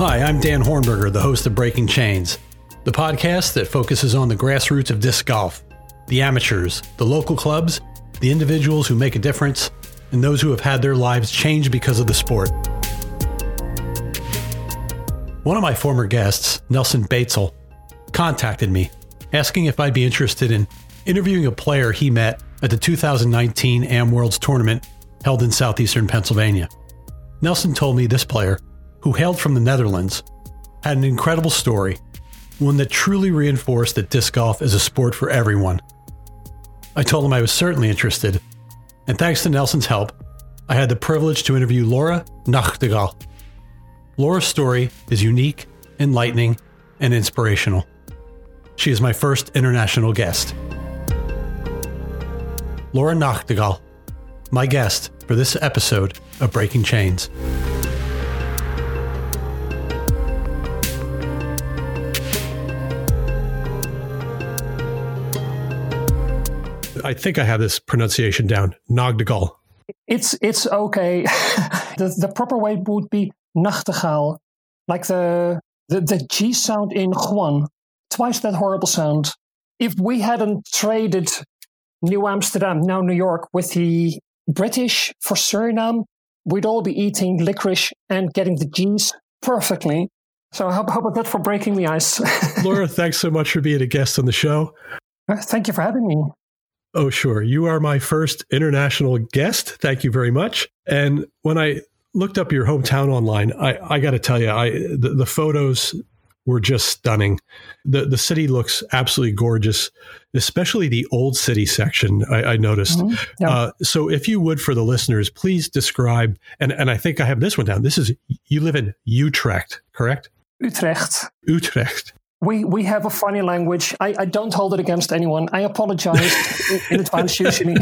Hi, I'm Dan Hornberger, the host of Breaking Chains, the podcast that focuses on the grassroots of disc golf, the amateurs, the local clubs, the individuals who make a difference, and those who have had their lives changed because of the sport. One of my former guests, Nelson Beitzel, contacted me asking if I'd be interested in interviewing a player he met at the 2019 Am Worlds tournament held in southeastern Pennsylvania. Nelson told me this player, who hailed from the Netherlands, had an incredible story, one that truly reinforced that disc golf is a sport for everyone. I told him I was certainly interested, and thanks to Nelson's help, I had the privilege to interview Laura Nachtegaal. Laura's story is unique, enlightening, and inspirational. She is my first international guest. Laura Nachtegaal, my guest for this episode of Breaking Chains. I think I have this pronunciation down. Nachtegaal. It's okay. The proper way would be Nachtegaal, like the G sound in Juan. Twice that horrible sound. If we hadn't traded New Amsterdam, now New York, with the British for Suriname, we'd all be eating licorice and getting the G's perfectly. So how about that for breaking the ice? Laura, thanks so much for being a guest on the show. Thank you for having me. Oh, sure. You are my first international guest. Thank you very much. And when I looked up your hometown online, I got to tell you, the photos were just stunning. The city looks absolutely gorgeous, especially the old city section, I noticed. Mm-hmm. Yeah. So if you would, for the listeners, please describe, and I think I have this one down. This is, you live in Utrecht, correct? Utrecht. We have a funny language. I don't hold it against anyone. I apologize in advance usually.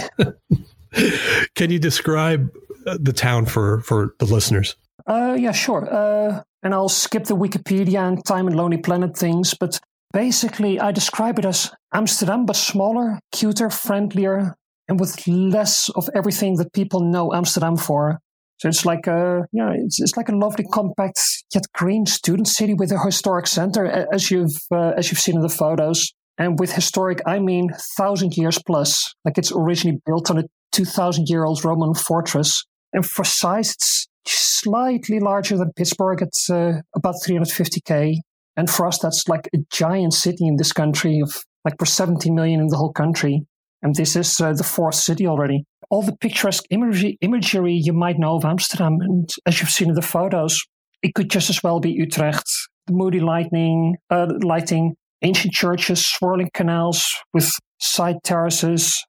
Can you describe the town for the listeners? Yeah, sure. And I'll skip the Wikipedia and Time and Lonely Planet things. But basically, I describe it as Amsterdam, but smaller, cuter, friendlier, and with less of everything that people know Amsterdam for. So it's like a lovely, compact yet green student city with a historic center, as you've seen in the photos. And with historic, I mean 1,000 years plus. Like it's originally built on a 2,000-year-old Roman fortress. And for size, it's slightly larger than Pittsburgh. It's about 350K. And for us, that's like a giant city in this country. We're 17 million in the whole country. And this is the fourth city already. All the picturesque imagery you might know of Amsterdam, and as you've seen in the photos, it could just as well be Utrecht. The moody lighting, ancient churches, swirling canals with side terraces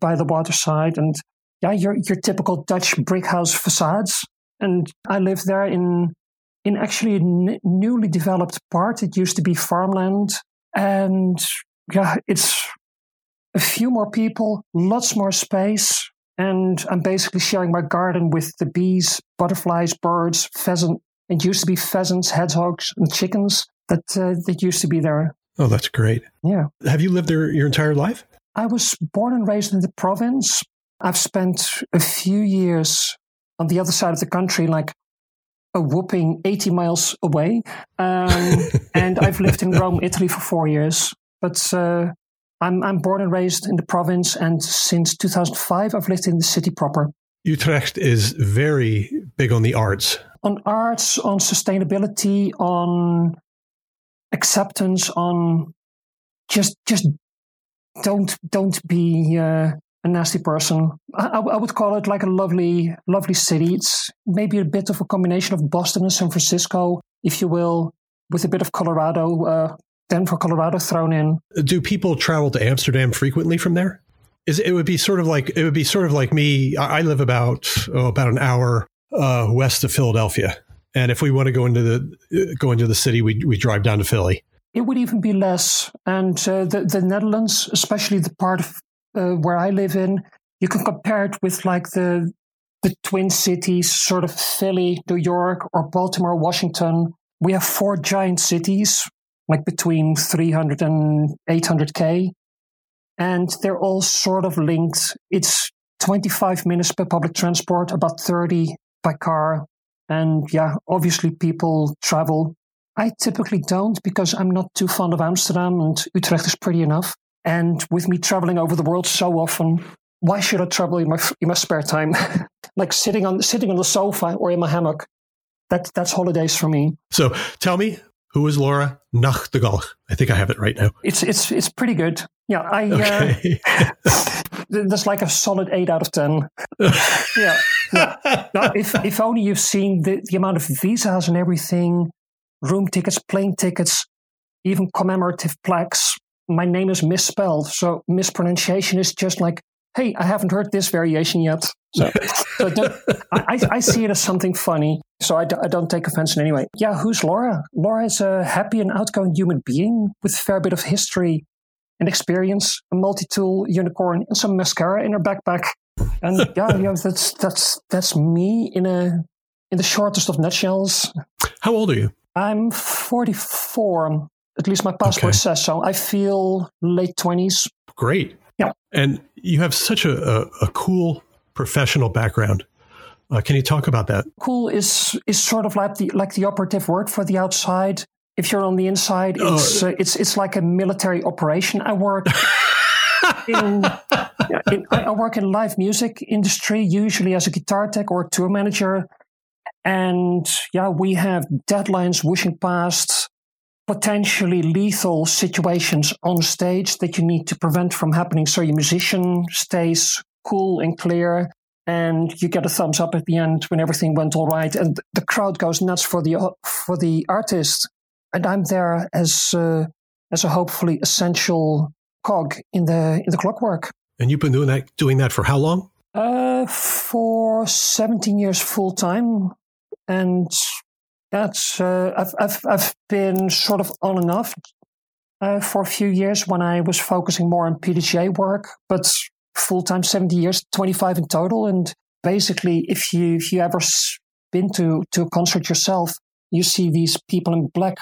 by the waterside, and yeah, your typical Dutch brick house facades. And I live there in actually a newly developed part. It used to be farmland, and yeah, it's a few more people, lots more space, and I'm basically sharing my garden with the bees, butterflies, birds, pheasant. It used to be pheasants, hedgehogs, and chickens that used to be there. Oh, that's great. Yeah. Have you lived there your entire life? I was born and raised in the province. I've spent a few years on the other side of the country, like a whopping 80 miles away. And I've lived in Rome, Italy for 4 years. But I'm born and raised in the province, and since 2005, I've lived in the city proper. Utrecht is very big on the arts. On arts, on sustainability, on acceptance, on just don't be a nasty person. I would call it like a lovely, lovely city. It's maybe a bit of a combination of Boston and San Francisco, if you will, with a bit of Colorado. Denver, Colorado thrown in. Do people travel to Amsterdam frequently from there? It would be sort of like me. I live about an hour west of Philadelphia, and if we want to go into the city, we drive down to Philly. It would even be less. And the Netherlands, especially the part of, where I live in, you can compare it with like the Twin Cities, sort of Philly, New York, or Baltimore, Washington. We have four giant cities, like between 300 and 800K. And they're all sort of linked. It's 25 minutes by public transport, about 30 by car, And yeah, obviously people travel. I typically don't because I'm not too fond of Amsterdam and Utrecht is pretty enough. And with me traveling over the world so often, why should I travel in my spare time? Like sitting on the sofa or in my hammock. That's holidays for me. So tell me, who is Laura Nachtegaal? I think I have it right now. It's pretty good. Yeah, there's like a solid 8 out of 10. Yeah. No, if only you've seen the amount of visas and everything, room tickets, plane tickets, even commemorative plaques. My name is misspelled, so mispronunciation is just like, hey, I haven't heard this variation yet. So I see it as something funny, so I don't take offense in any way. Yeah, who's Laura? Laura is a happy and outgoing human being with a fair bit of history and experience, a multi-tool unicorn, and some mascara in her backpack. And yeah, that's me in the shortest of nutshells. How old are you? I'm 44. At least my passport says so. I feel late 20s. Great. Yeah. And you have such a cool professional background. Can you talk about that? Cool is sort of like the operative word for the outside. If you're on the inside, it's like a military operation. I work in live music industry, usually as a guitar tech or tour manager. And yeah, we have deadlines whooshing past, potentially lethal situations on stage that you need to prevent from happening. So your musician stays cool and clear, and you get a thumbs up at the end when everything went all right, and the crowd goes nuts for the artist. And I'm there as a hopefully essential cog in the clockwork. And you've been doing that for how long? For 17 years full time, and that's I've been sort of on and off for a few years when I was focusing more on PDGA work, but full time 70 years, 25 in total. And basically, if you ever been to a concert yourself, you see these people in black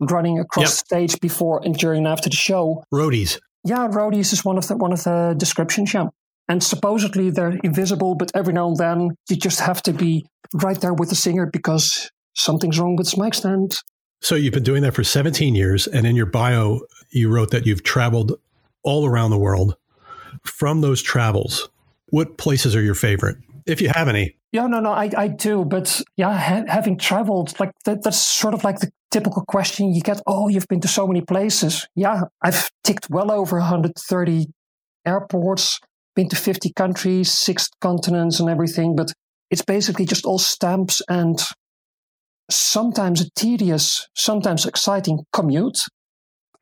running across stage before and during and after the show. Roadies. Yeah, roadies is one of the descriptions. Yeah. And supposedly they're invisible, but every now and then you just have to be right there with the singer because something's wrong with his mic stand. So you've been doing that for 17 years. And in your bio, you wrote that you've traveled all around the world. From those travels, what places are your favorite? If you have any. Yeah, no, I do. But yeah, having traveled, like that's sort of like the typical question you get. Oh, you've been to so many places. Yeah, I've ticked well over 130 airports. Been to 50 countries, 6 continents and everything, but it's basically just all stamps and sometimes a tedious, sometimes exciting commute.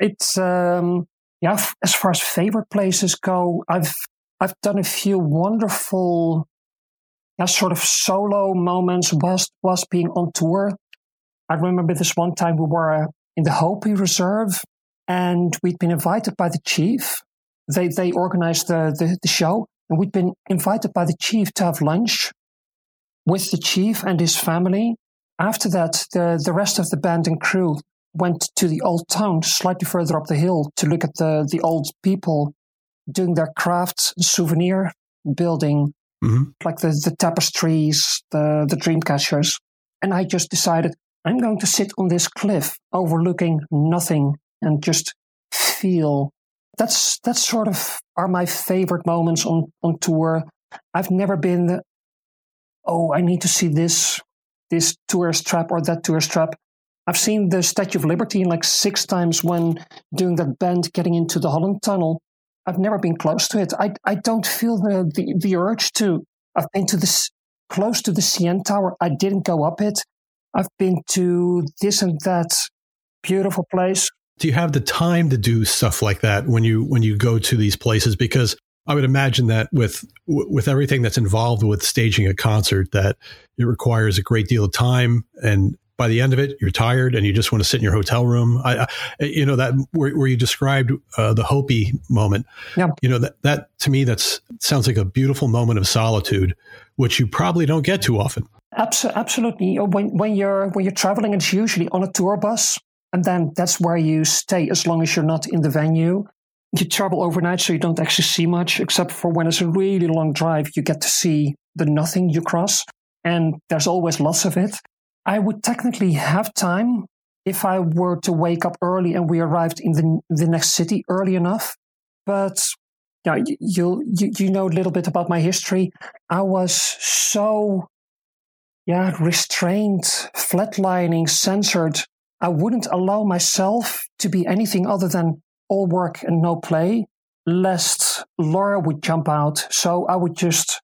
It's, as far as favorite places go, I've done a few wonderful sort of solo moments whilst being on tour. I remember this one time we were in the Hopi Reserve and we'd been invited by the chief. They organized the show, and we'd been invited by the chief to have lunch with the chief and his family. After that, the rest of the band and crew went to the old town slightly further up the hill to look at the old people doing their crafts, souvenir building, like the tapestries, the dream catchers. And I just decided, I'm going to sit on this cliff overlooking nothing and just feel. That's sort of are my favorite moments on tour. I've never been I need to see this tourist trap or that tourist trap. I've seen the Statue of Liberty like 6 times when doing that band getting into the Holland Tunnel. I've never been close to it. I don't feel the urge to. I've been to this close to the CN Tower. I didn't go up it. I've been to this and that beautiful place. Do you have the time to do stuff like that when you go to these places? Because I would imagine that with everything that's involved with staging a concert, that it requires a great deal of time, and by the end of it, you're tired and you just want to sit in your hotel room. That where you described the Hopi moment. Yeah. You know that to me sounds like a beautiful moment of solitude, which you probably don't get too often. Absolutely. When you're traveling, it's usually on a tour bus. And then that's where you stay as long as you're not in the venue. You travel overnight, so you don't actually see much, except for when it's a really long drive, you get to see the nothing you cross. and there's always lots of it. I would technically have time if I were to wake up early and we arrived in the next city early enough. But yeah, you know a little bit about my history. I was so restrained, flatlining, censored. I wouldn't allow myself to be anything other than all work and no play, lest Laura would jump out. So I would just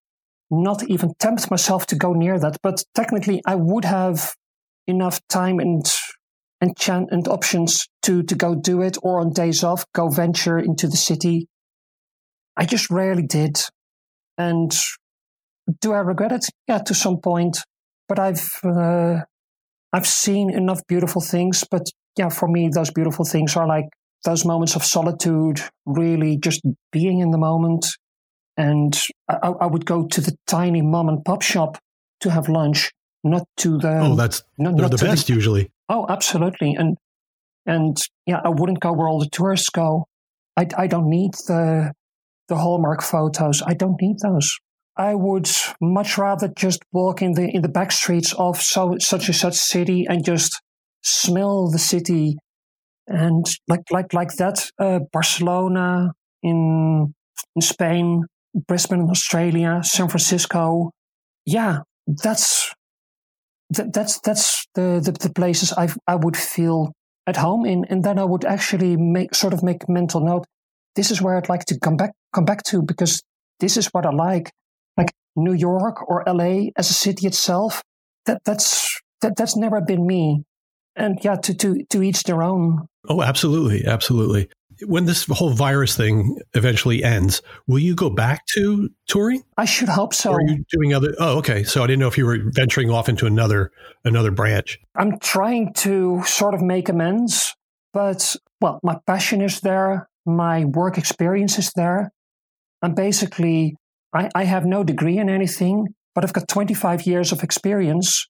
not even tempt myself to go near that. But technically, I would have enough time and options to go do it, or on days off, go venture into the city. I just rarely did. And do I regret it? Yeah, to some point. But I've seen enough beautiful things. But yeah, for me, those beautiful things are like those moments of solitude, really just being in the moment. And I would go to the tiny mom and pop shop to have lunch, not to the... Oh, they're the best usually. Oh, absolutely. And yeah, I wouldn't go where all the tourists go. I don't need the Hallmark photos. I don't need those. I would much rather just walk in the back streets of such and such city and just smell the city, and like that. Barcelona in Spain, Brisbane in Australia, San Francisco. Yeah, that's the places I would feel at home in, and then I would actually make mental note. This is where I'd like to come back to, because this is what I like. New York or LA as a city itself, that's never been me. And yeah, to each their own. Oh, absolutely. Absolutely. When this whole virus thing eventually ends, will you go back to touring? I should hope so. Or are you doing other? Oh, okay. So I didn't know if you were venturing off into another branch. I'm trying to sort of make amends, but well, my passion is there. My work experience is there. I'm basically... I have no degree in anything, but I've got 25 years of experience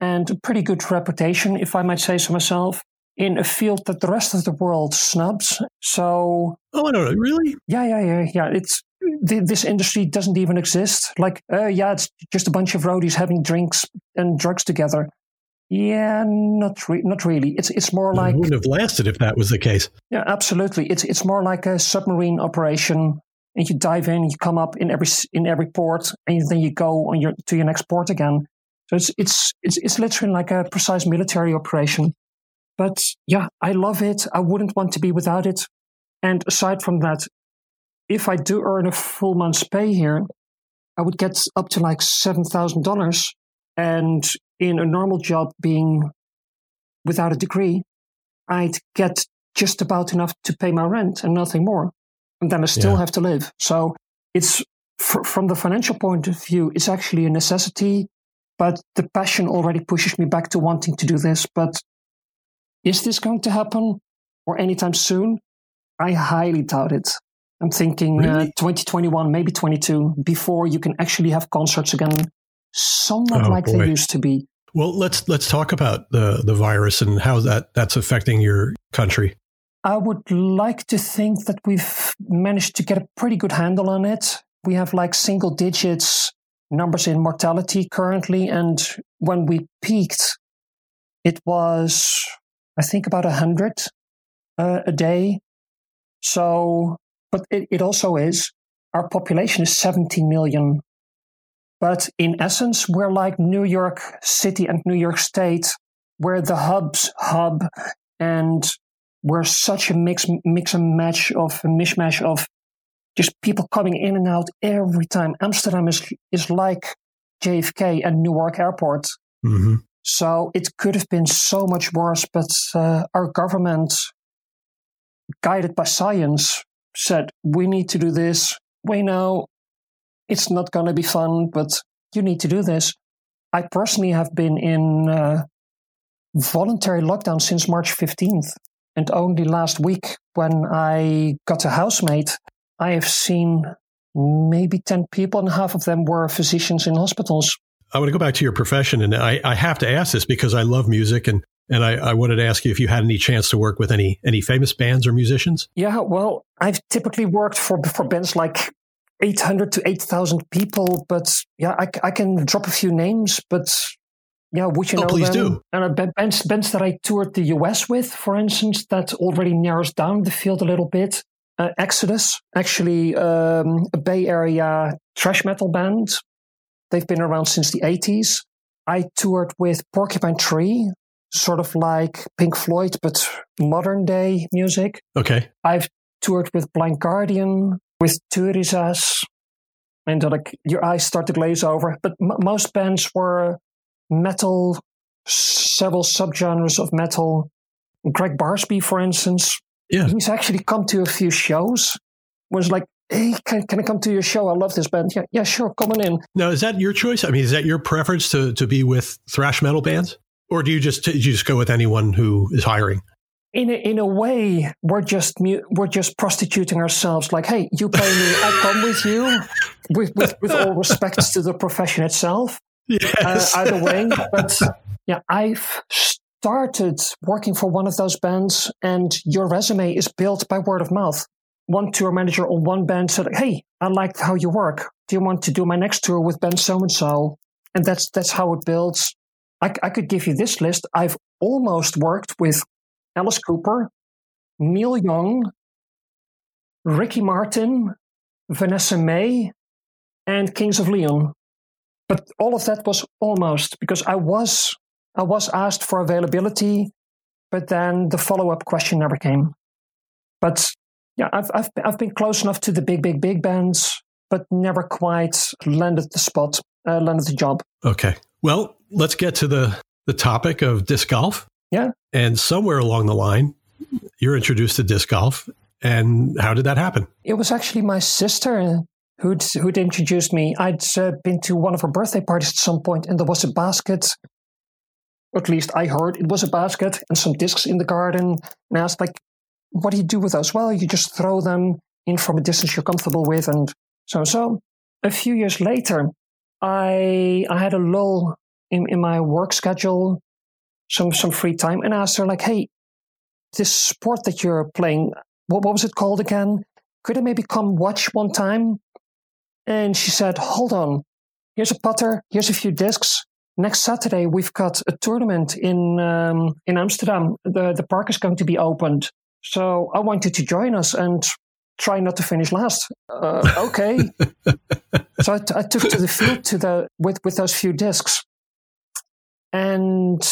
and a pretty good reputation, if I might say so myself, in a field that the rest of the world snubs. So... Oh, I don't know. Really? Yeah. It's this industry doesn't even exist. It's just a bunch of roadies having drinks and drugs together. Yeah, not really. It's more like... It wouldn't have lasted if that was the case. Yeah, absolutely. It's more like a submarine operation. And you dive in, you come up in every port, and then you go on to your next port again. So it's literally like a precise military operation. But yeah, I love it. I wouldn't want to be without it. And aside from that, if I do earn a full month's pay here, I would get up to like $7,000. And in a normal job, being without a degree, I'd get just about enough to pay my rent and nothing more. And then I still have to live. So it's from the financial point of view, it's actually a necessity, but the passion already pushes me back to wanting to do this. But is this going to happen or anytime soon? I highly doubt it. I'm thinking 2021, maybe 22, before you can actually have concerts again, somewhat they used to be. Well, let's talk about the virus and how that's affecting your country. I would like to think that we've managed to get a pretty good handle on it. We have like single digits numbers in mortality currently. And when we peaked, it was, I think, about 100 a day. So, but it also is, our population is 17 million. But in essence, we're like New York City and New York State. We're the hub and... We're such a mishmash of just people coming in and out every time. Amsterdam is like JFK and Newark Airport. Mm-hmm. So it could have been so much worse, but our government, guided by science, said, we need to do this. We know it's not going to be fun, but you need to do this. I personally have been in voluntary lockdown since March 15th. And only last week, when I got a housemate, I have seen maybe 10 people, and half of them were physicians in hospitals. I want to go back to your profession, and I have to ask this because I love music, and I wanted to ask you if you had any chance to work with any famous bands or musicians? Yeah, well, I've typically worked for bands like 800 to 8,000 people, but yeah, I can drop a few names, but yeah, would you know please them? Do. And bands that I toured the US with, for instance, that already narrows down the field a little bit. Exodus, actually a Bay Area thrash metal band. They've been around since the 80s. I toured with Porcupine Tree, sort of like Pink Floyd, but modern day music. Okay. I've toured with Blind Guardian, with Turisas, and like your eyes start to glaze over. But most bands were metal, several subgenres of metal. Greg Barsby, for instance, yeah, he's actually come to a few shows. Was like, hey, can I come to your show? I love this band. Yeah, sure, come on in. Now, is that your choice? I mean, is that your preference to be with thrash metal bands, or do you just go with anyone who is hiring? In a way, we're just prostituting ourselves. Like, hey, you pay me, I come with you. With all respect to the profession itself. Yes. Either way, but yeah, I've started working for one of those bands, and your resume is built by word of mouth. One tour manager on one band said, "Hey, I liked how you work. Do you want to do my next tour with band so and so?" And that's how it builds. I could give you this list. I've almost worked with Alice Cooper, Neil Young, Ricky Martin, Vanessa Mae, and Kings of Leon. But all of that was almost, because I was asked for availability, but then the follow-up question never came. But yeah, I've been close enough to the big bands, but never quite landed the job. Okay, well, let's get to the topic of disc golf. Yeah, and somewhere along the line, you're introduced to disc golf. And how did that happen? It was actually my sister who'd introduced me. I'd been to one of her birthday parties at some point, and there was a basket. Or at least I heard it was a basket and some discs in the garden. And I asked, like, what do you do with those? Well, you just throw them in from a distance you're comfortable with. And so a few years later, I had a lull in my work schedule, some free time. And I asked her, like, hey, this sport that you're playing, what was it called again? Could I maybe come watch one time? And she said, hold on, here's a putter, here's a few discs. Next Saturday, we've got a tournament in Amsterdam. The park is going to be opened. So I want you to join us and try not to finish last. Okay. So I took to the field with those few discs. And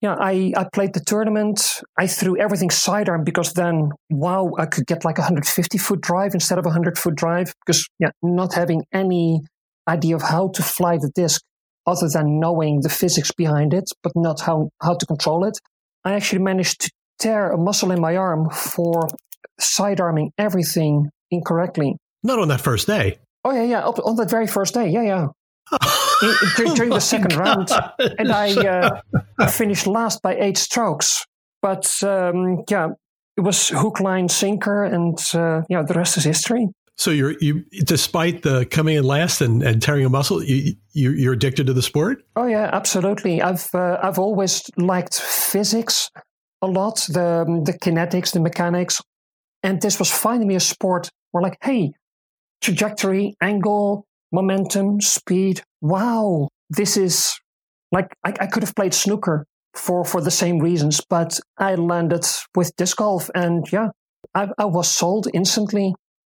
yeah, I played the tournament. I threw everything sidearm because then, wow, I could get like a 150-foot drive instead of a 100-foot drive, because yeah, not having any idea of how to fly the disc other than knowing the physics behind it, but not how to control it. I actually managed to tear a muscle in my arm for sidearming everything incorrectly. Not on that first day. Oh, yeah, on that very first day, yeah. During the second round. And I finished last by 8 strokes. But yeah, it was hook, line, sinker, and yeah, the rest is history. So you, despite the coming in last and tearing a muscle, you're addicted to the sport? Oh yeah, absolutely. I've always liked physics a lot, the kinetics, the mechanics, and this was finally a sport where, like, hey, trajectory, angle, momentum, speed. Wow, this is like I could have played snooker for the same reasons, but I landed with disc golf, and yeah, I was sold instantly.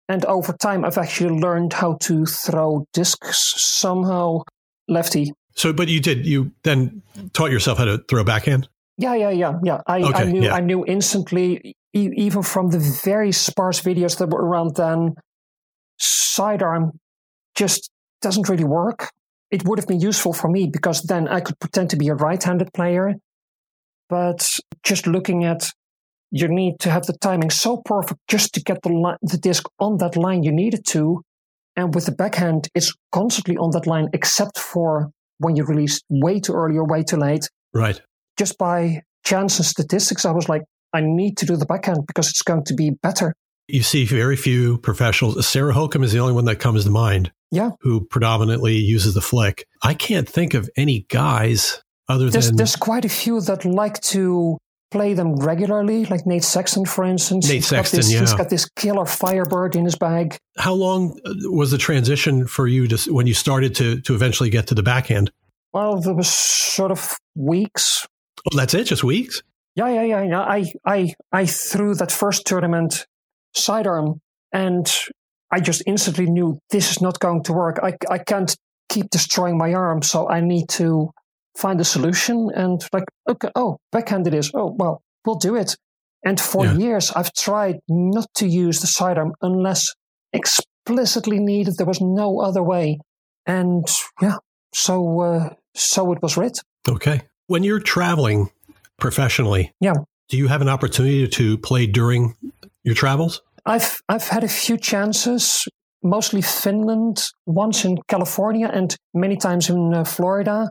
And over time, I've actually learned how to throw discs somehow lefty. So, but you then taught yourself how to throw backhand? Yeah. I knew instantly, even from the very sparse videos that were around then, sidearm just doesn't really work. It would have been useful for me because then I could pretend to be a right-handed player. But just looking at, you need to have the timing so perfect just to get the disc on that line you need it to. And with the backhand, it's constantly on that line, except for when you release way too early or way too late. Right. Just by chance and statistics, I was like, I need to do the backhand because it's going to be better. You see very few professionals. Sarah Holcomb is the only one that comes to mind. Yeah. Who predominantly uses the flick. I can't think of any guys other than... There's quite a few that like to... play them regularly, like Nate Sexton, for instance. He's got this killer Firebird in his bag. How long was the transition for you to, when you started to eventually get to the backhand? Well, there was sort of weeks. Oh, that's it? Just weeks? Yeah. I threw that first tournament sidearm, and I just instantly knew this is not going to work. I can't keep destroying my arm, so I need to find a solution. And like, okay, oh, backhand it is. Oh, well, we'll do it. And for years, I've tried not to use the sidearm unless explicitly needed. There was no other way. And so it was writ. Okay. When you're traveling professionally, do you have an opportunity to play during your travels? I've had a few chances, mostly Finland, once in California, and many times in Florida.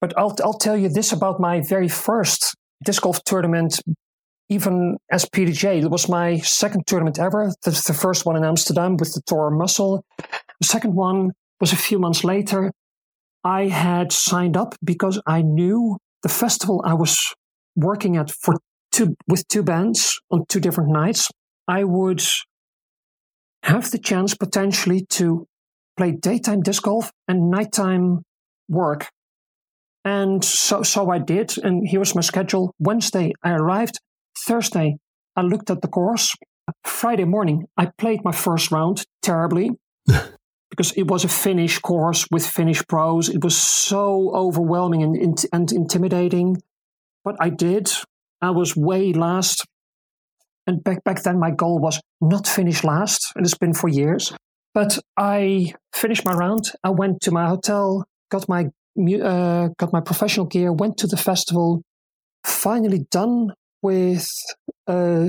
But I'll tell you this about my very first disc golf tournament, even as PDJ. It was my second tournament ever. The first one in Amsterdam with the Tor Muscle. The second one was a few months later. I had signed up because I knew the festival I was working at with two bands on two different nights. I would have the chance potentially to play daytime disc golf and nighttime work. And so I did. And here was my schedule. Wednesday, I arrived. Thursday, I looked at the course. Friday morning, I played my first round terribly because it was a Finnish course with Finnish pros. It was so overwhelming and intimidating. But I did. I was way last. And back then, my goal was not finish last. And it's been for years. But I finished my round. I went to my hotel, got my professional gear, went to the festival, finally done with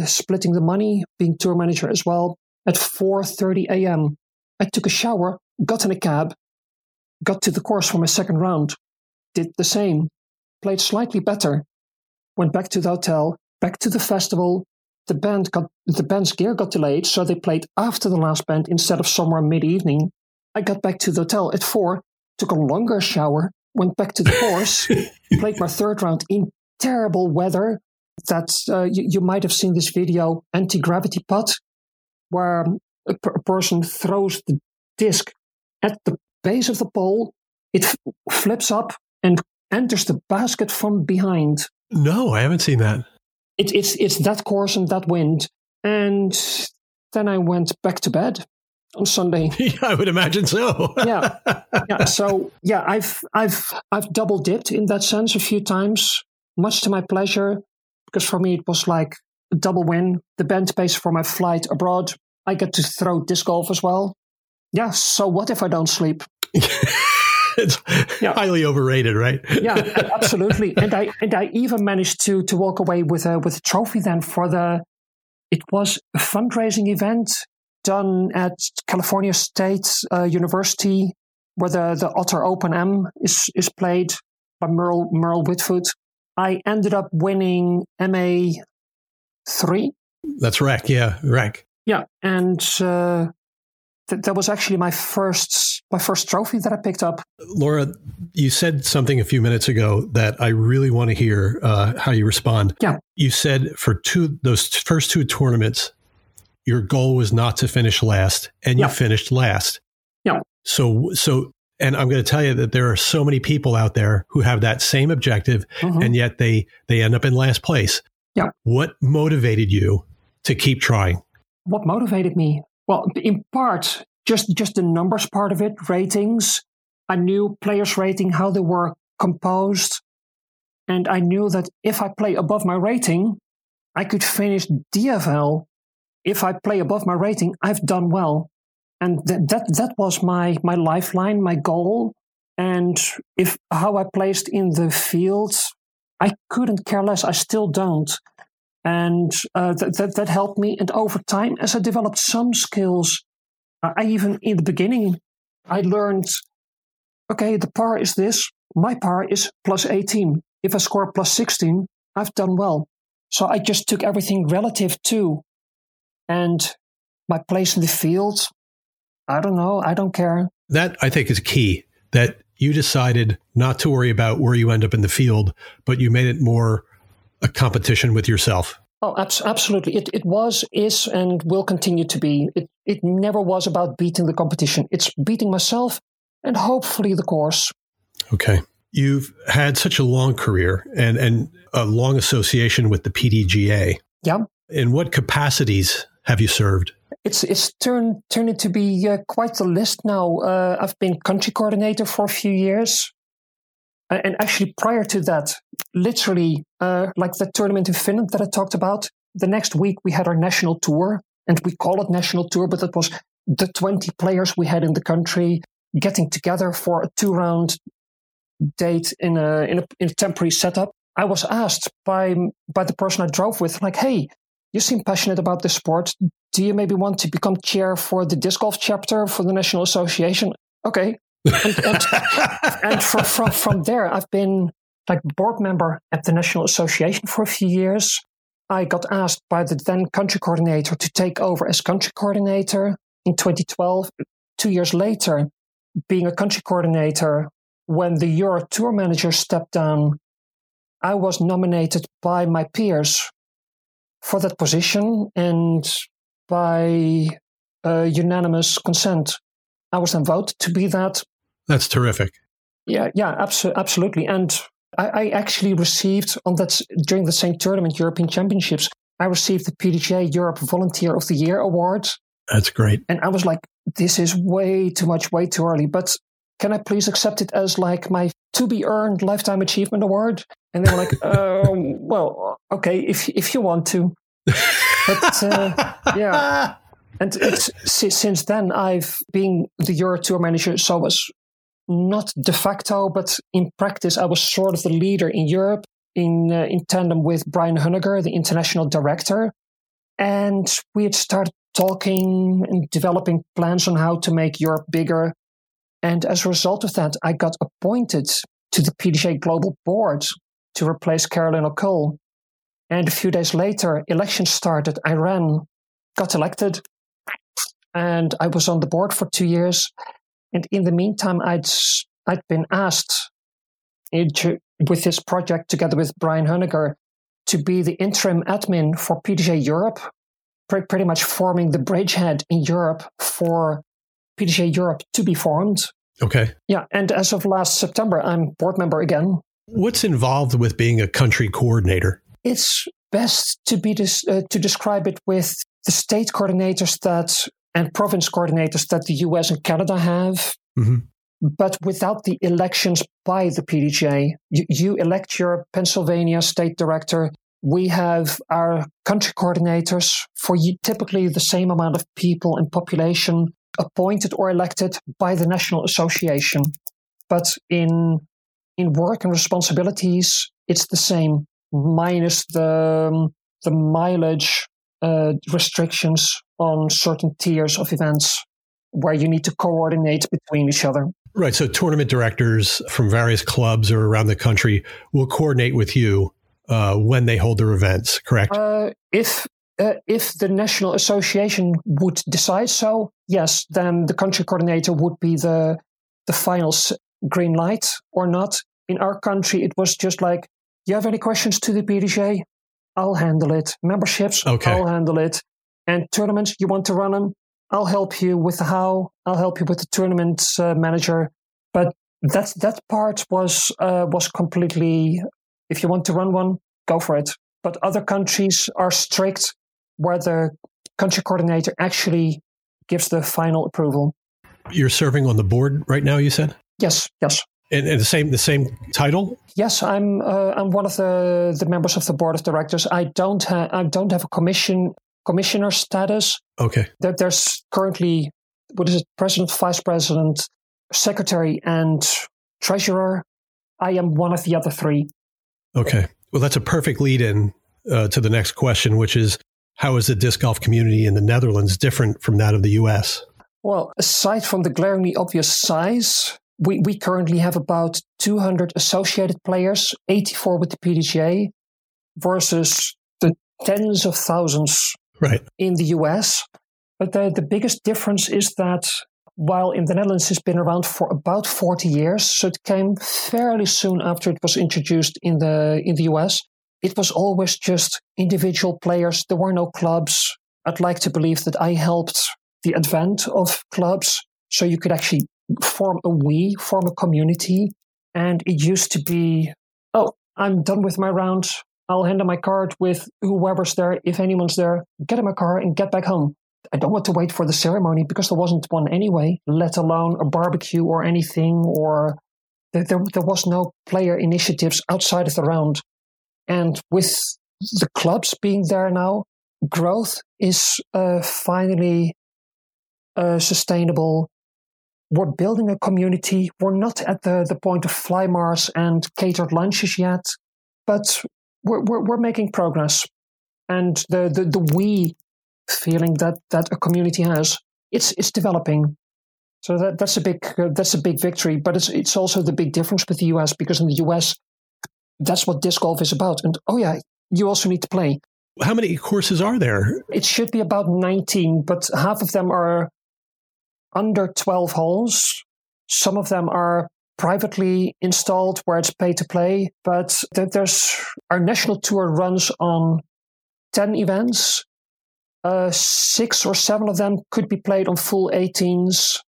splitting the money, being tour manager as well. At 4:30 a.m., I took a shower, got in a cab, got to the course for my second round, did the same, played slightly better, went back to the hotel, back to the festival. The band's gear got delayed, so they played after the last band instead of somewhere mid-evening. I got back to the hotel at 4:00, took a longer shower, went back to the course, played my third round in terrible weather. That's, you might have seen this video, anti-gravity putt, where a person throws the disc at the base of the pole, it flips up and enters the basket from behind. No, I haven't seen that. It's that course and that wind. And then I went back to bed on Sunday. Yeah, I would imagine so. Yeah. So yeah, I've double dipped in that sense a few times, much to my pleasure, because for me it was like a double win. The band pays for my flight abroad. I get to throw disc golf as well. Yeah. So what if I don't sleep? It's highly overrated, right? Yeah, absolutely. And I even managed to walk away with a trophy then for it was a fundraising event done at California State University, where the Otter Open M is played by Merle Whitfoot. I ended up winning MA3. That's rack, yeah, rack. Yeah, and that was actually my first trophy that I picked up. Laura, you said something a few minutes ago that I really want to hear how you respond. Yeah. You said for those first two tournaments, your goal was not to finish last, and you finished last. Yeah. So, and I'm going to tell you that there are so many people out there who have that same objective, and yet they end up in last place. Yeah. What motivated you to keep trying? What motivated me? Well, in part, just the numbers part of it, ratings. I knew players' rating, how they were composed. And I knew that if I play above my rating, I could finish DFL. If I play above my rating, I've done well. And that was my lifeline, my goal. And if how I placed in the field, I couldn't care less. I still don't. And that helped me. And over time, as I developed some skills, I even in the beginning, I learned, okay, the par is this. My par is plus 18. If I score plus 16, I've done well. So I just took everything relative to. And my place in the field, I don't know. I don't care. That, I think, is key. That you decided not to worry about where you end up in the field, but you made it more a competition with yourself? Oh, absolutely. It was, is, and will continue to be. It never was about beating the competition. It's beating myself and hopefully the course. Okay. You've had such a long career and a long association with the PDGA. Yeah. In what capacities have you served? It's turned to be quite a list now. I've been country coordinator for a few years. And actually, prior to that, literally, like the tournament in Finland that I talked about, the next week we had our national tour, and we call it national tour, but it was the 20 players we had in the country getting together for a 2-round date in a temporary setup. I was asked by the person I drove with, like, hey, you seem passionate about this sport. Do you maybe want to become chair for the disc golf chapter for the National Association? Okay. And from there, I've been like board member at the National Association for a few years. I got asked by the then country coordinator to take over as country coordinator in 2012. 2 years later, being a country coordinator, when the Euro Tour manager stepped down, I was nominated by my peers for that position, and by unanimous consent, I was then voted to be that. That's terrific. Yeah, absolutely. And I actually received on that during the same tournament, European Championships, I received the PDGA Europe Volunteer of the Year award. That's great. And I was like, this is way too much, way too early. But can I please accept it as like my to be earned lifetime achievement award? And they were like, well, okay, if you want to. But yeah. And since then, I've been the Euro Tour manager, so I was not de facto, but in practice, I was sort of the leader in Europe in tandem with Brian Hoeniger, the international director. And we had started talking and developing plans on how to make Europe bigger. And as a result of that, I got appointed to the PDGA Global Board to replace Carolyn O'Call. And a few days later, elections started. I ran, got elected. And I was on the board for 2 years. And in the meantime, I'd been asked with this project together with Brian Hoeniger to be the interim admin for PDGA Europe, pretty much forming the bridgehead in Europe for PDGA Europe to be formed. Okay. Yeah. And as of last September, I'm board member again. What's involved with being a country coordinator? It's best to be to describe it with the state coordinators that and province coordinators that the US and Canada have, mm-hmm. but without the elections by the PDGA. You elect your Pennsylvania state director. We have our country coordinators for typically the same amount of people and population appointed or elected by the National Association. But in work and responsibilities, it's the same, minus the mileage restrictions on certain tiers of events where you need to coordinate between each other. Right. So tournament directors from various clubs or around the country will coordinate with you when they hold their events, correct? If the National Association would decide so, yes, then the country coordinator would be the final green light or not. In our country, it was just like, you have any questions to the PDGA? I'll handle it. Memberships, okay. I'll handle it. And tournaments, you want to run them? I'll help you with the how. I'll help you with the tournament manager. But that part was completely, if you want to run one, go for it. But other countries are strict where the country coordinator actually gives the final approval. You're serving on the board right now, you said? Yes. And the same title? Yes, I'm one of the members of the board of directors. I don't have a commissioner status. Okay. There's currently president, vice president, secretary, and treasurer. I am one of the other three. Okay. Well, that's a perfect lead-in to the next question, which is how is the disc golf community in the Netherlands different from that of the U.S.? Well, aside from the glaringly obvious size, we currently have about 200 associated players, 84 with the PDGA, versus the tens of thousands right. in the US. But the biggest difference is that while in the Netherlands it's been around for about 40 years, so it came fairly soon after it was introduced in the US. it was always just individual players. There were no clubs. I'd like to believe that I helped the advent of clubs, so you could actually form a community. And it used to be, oh, I'm done with my round. I'll hand in my card with whoever's there. If anyone's there, get in my car and get back home. I don't want to wait for the ceremony because there wasn't one anyway, let alone a barbecue or anything, or there was no player initiatives outside of the round. And with the clubs being there now, growth is finally sustainable. We're building a community. We're not at the point of fly Mars and catered lunches yet, but we're making progress. And the we feeling that a community has, it's developing. So that's a big victory. But it's also the big difference with the US, because in the US, that's what disc golf is about. And oh yeah, you also need to play. How many courses are there? It should be about 19, but half of them are under 12 holes. Some of them are privately installed where it's pay to play. But our national tour runs on 10 events. 6 or 7 of them could be played on full 18s.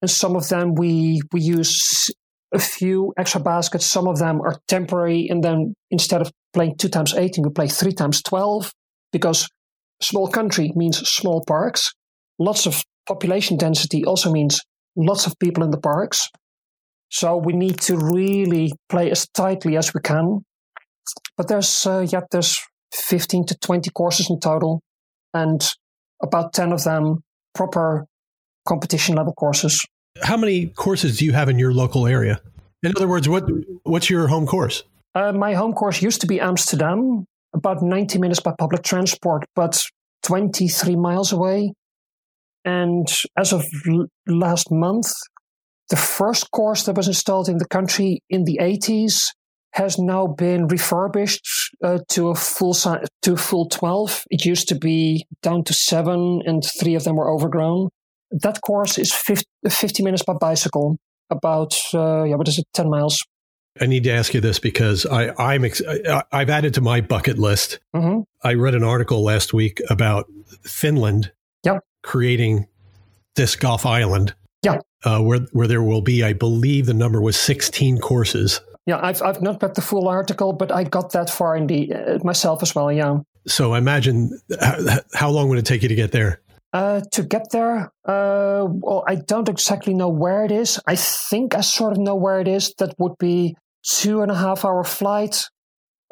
And some of them we use a few extra baskets. Some of them are temporary. And then instead of playing 2 times 18, we play 3 times 12, because small country means small parks. Lots of population density also means lots of people in the parks. So we need to really play as tightly as we can. But there's 15 to 20 courses in total, and about 10 of them proper competition level courses. How many courses do you have in your local area? In other words, what's your home course? My home course used to be Amsterdam, about 90 minutes by public transport, but 23 miles away. And as of last month, the first course that was installed in the country in the 80s has now been refurbished to a full 12. It used to be down to 7, and 3 of them were overgrown. That course is 50 minutes by bicycle, about 10 miles. I need to ask you this because I've added to my bucket list. Mm-hmm. I read an article last week about Finland creating this golf island, where there will be, I believe the number was 16 courses. Yeah, I've not read the full article, but I got that far in myself as well. Yeah. So imagine how long would it take you to get there? To get there, well, I don't exactly know where it is. I think I sort of know where it is. That would be 2.5-hour flight,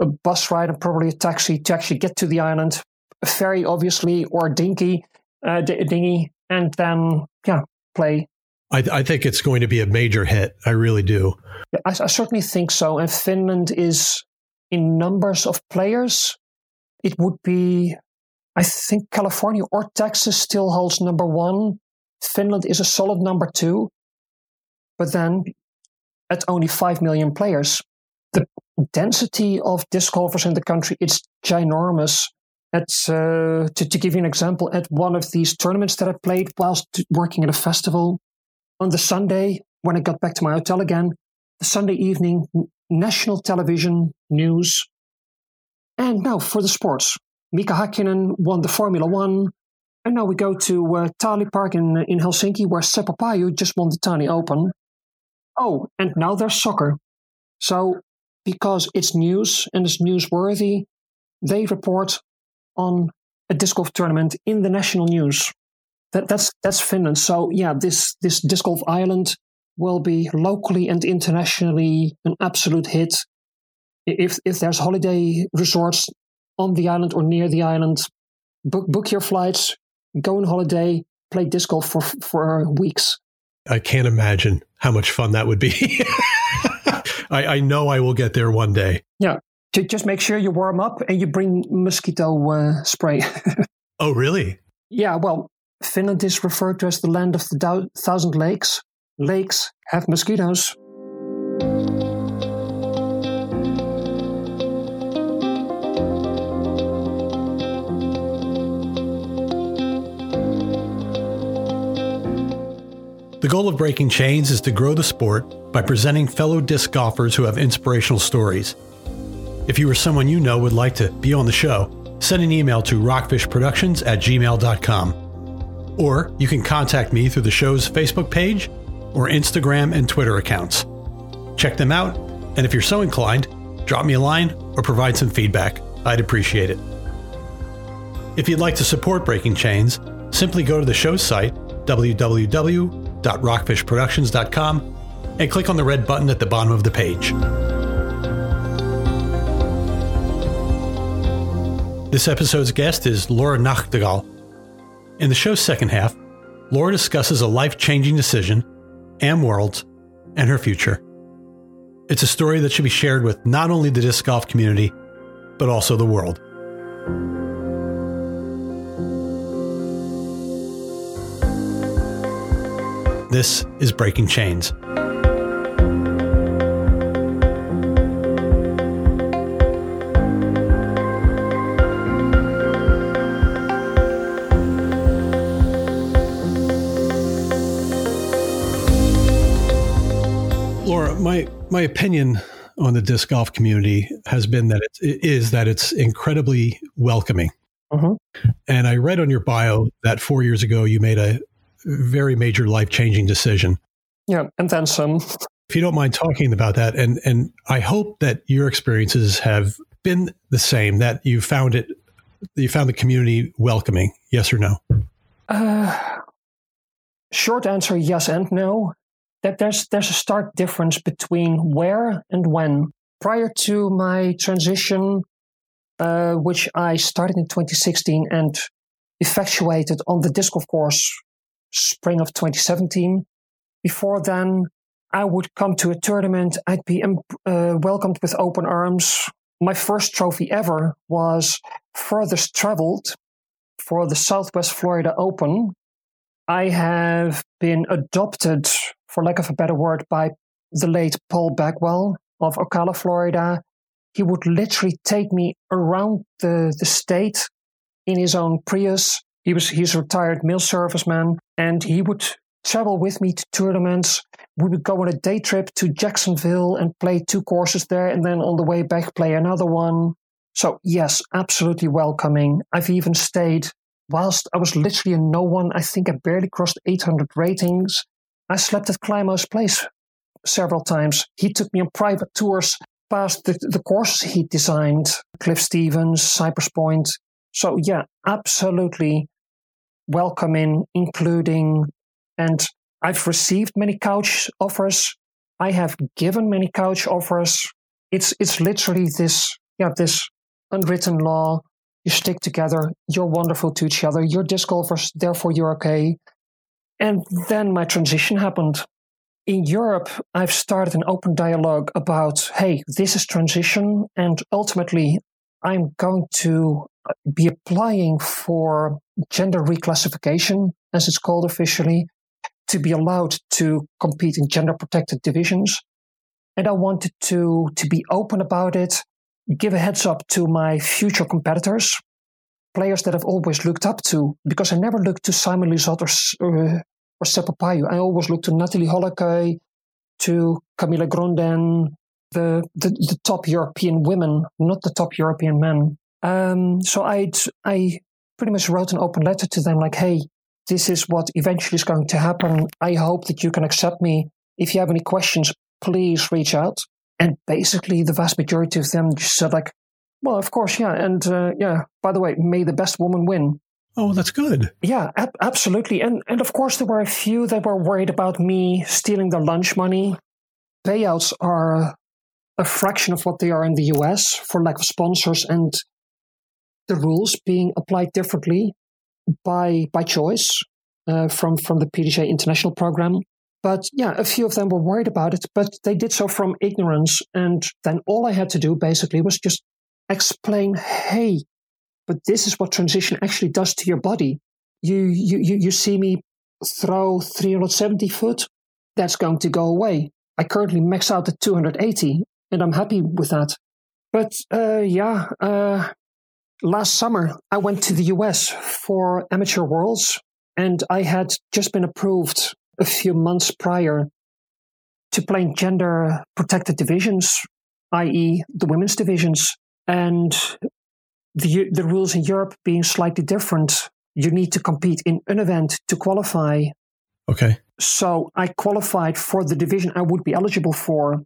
a bus ride, and probably a taxi to actually get to the island. A ferry, obviously, or a dinghy, and then play. I think it's going to be a major hit. I really do. I certainly think so. And Finland is, in numbers of players, it would be, I think, California or Texas still holds number 1. Finland is a solid number 2. But then, at only 5 million players, the density of disc golfers in the country is ginormous. To give you an example, at one of these tournaments that I played whilst working at a festival, on the Sunday, when I got back to my hotel again, the Sunday evening, national television news. And now for the sports. Mika Hakkinen won the Formula 1. And now we go to Tali Park in Helsinki, where Seppopayu just won the Tiny Open. Oh, and now there's soccer. So, because it's news and it's newsworthy, they report on a disc golf tournament in the national news. That's Finland. So yeah, this disc golf island will be locally and internationally an absolute hit. If there's holiday resorts on the island or near the island, book your flights, go on holiday, play disc golf for weeks. I can't imagine how much fun that would be. I know I will get there one day. Yeah. Just make sure you warm up and you bring mosquito spray. Oh, really? Yeah, well, Finland is referred to as the land of the 1,000 lakes. Lakes have mosquitoes. The goal of Breaking Chains is to grow the sport by presenting fellow disc golfers who have inspirational stories. If you or someone you know would like to be on the show, send an email to rockfishproductions@gmail.com. Or you can contact me through the show's Facebook page or Instagram and Twitter accounts. Check them out, and if you're so inclined, drop me a line or provide some feedback. I'd appreciate it. If you'd like to support Breaking Chains, simply go to the show's site, www.rockfishproductions.com, and click on the red button at the bottom of the page. This episode's guest is Laura Nachtegaal. In the show's second half, Laura discusses a life-changing decision, Am Worlds, and her future. It's a story that should be shared with not only the disc golf community, but also the world. This is Breaking Chains. My opinion on the disc golf community has been that it's incredibly welcoming. Uh-huh. And I read on your bio that 4 years ago you made a very major life-changing decision. Yeah, and then some. If you don't mind talking about that, and I hope that your experiences have been the same, that you found the community welcoming. Yes or no? Short answer: yes and no. That there's a stark difference between where and when. Prior to my transition, which I started in 2016 and effectuated on the disc golf course spring of 2017, before then I would come to a tournament, I'd be welcomed with open arms. My first trophy ever was furthest traveled for the Southwest Florida Open. I have been adopted, for lack of a better word, by the late Paul Bagwell of Ocala, Florida. He would literally take me around the state in his own Prius. He's a retired mail serviceman, and he would travel with me to tournaments. We would go on a day trip to Jacksonville and play two courses there, and then on the way back play another one. So yes, absolutely welcoming. I've even stayed whilst I was literally a no one. I think I barely crossed 800 ratings. I slept at Climo's place several times. He took me on private tours past the courses he designed, Cliff Stevens, Cypress Point. So yeah, absolutely welcoming, including, and I've received many couch offers. I have given many couch offers. It's literally this unwritten law. You stick together. You're wonderful to each other. You're disc golfers, therefore you're okay. And then my transition happened. In Europe, I've started an open dialogue about, hey, this is transition, and ultimately I'm going to be applying for gender reclassification, as it's called officially, to be allowed to compete in gender-protected divisions. And I wanted to be open about it, give a heads up to my future competitors, players that I've always looked up to, because I never looked to Simon Lizotte or Seppopayu. I always looked to Natalie Holloway, to Camilla Grunden, the top European women, not the top European men. So I pretty much wrote an open letter to them like, hey, this is what eventually is going to happen. I hope that you can accept me. If you have any questions, please reach out. And basically the vast majority of them just said like, well, of course, yeah. And by the way, may the best woman win. Oh, that's good. Yeah, absolutely. And of course, there were a few that were worried about me stealing their lunch money. Payouts are a fraction of what they are in the US for lack of sponsors and the rules being applied differently by choice from the PDGA international program. But yeah, a few of them were worried about it, but they did so from ignorance. And then all I had to do basically was just explain, hey, but this is what transition actually does to your body. You see me throw 370 foot, that's going to go away. I currently max out at 280, and I'm happy with that. But last summer I went to the US for Amateur Worlds, and I had just been approved a few months prior to playing gender protected divisions. i.e. the women's divisions, and the rules in Europe being slightly different. You need to compete in an event to qualify. Okay. So I qualified for the division I would be eligible for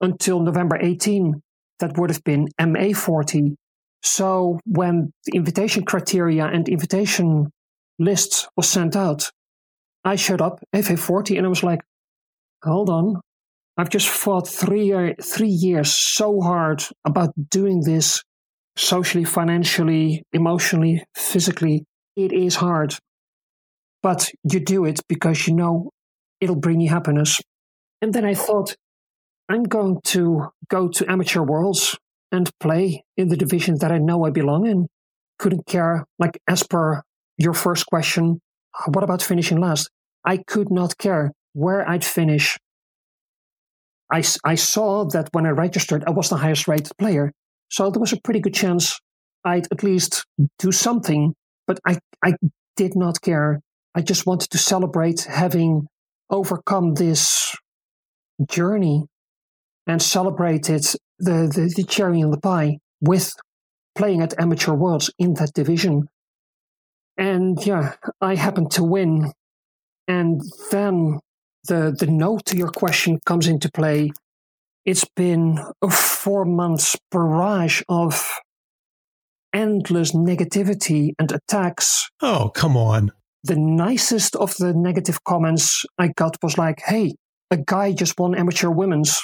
until November 18. That would have been MA40. So when the invitation criteria and invitation list was sent out, I showed up FA40 and I was like, hold on. I've just fought three years so hard about doing this socially, financially, emotionally, physically. It is hard. But you do it because you know it'll bring you happiness. And then I thought, I'm going to go to Amateur Worlds and play in the division that I know I belong in. Couldn't care, like as per your first question, what about finishing last? I could not care where I'd finish. I saw that when I registered, I was the highest rated player. So there was a pretty good chance I'd at least do something, but I did not care. I just wanted to celebrate having overcome this journey and celebrated the cherry on the pie with playing at Amateur Worlds in that division. And yeah, I happened to win. And then the no to your question comes into play. It's been a 4 months barrage of endless negativity and attacks. Oh, come on. The nicest of the negative comments I got was like, hey, a guy just won Amateur Women's.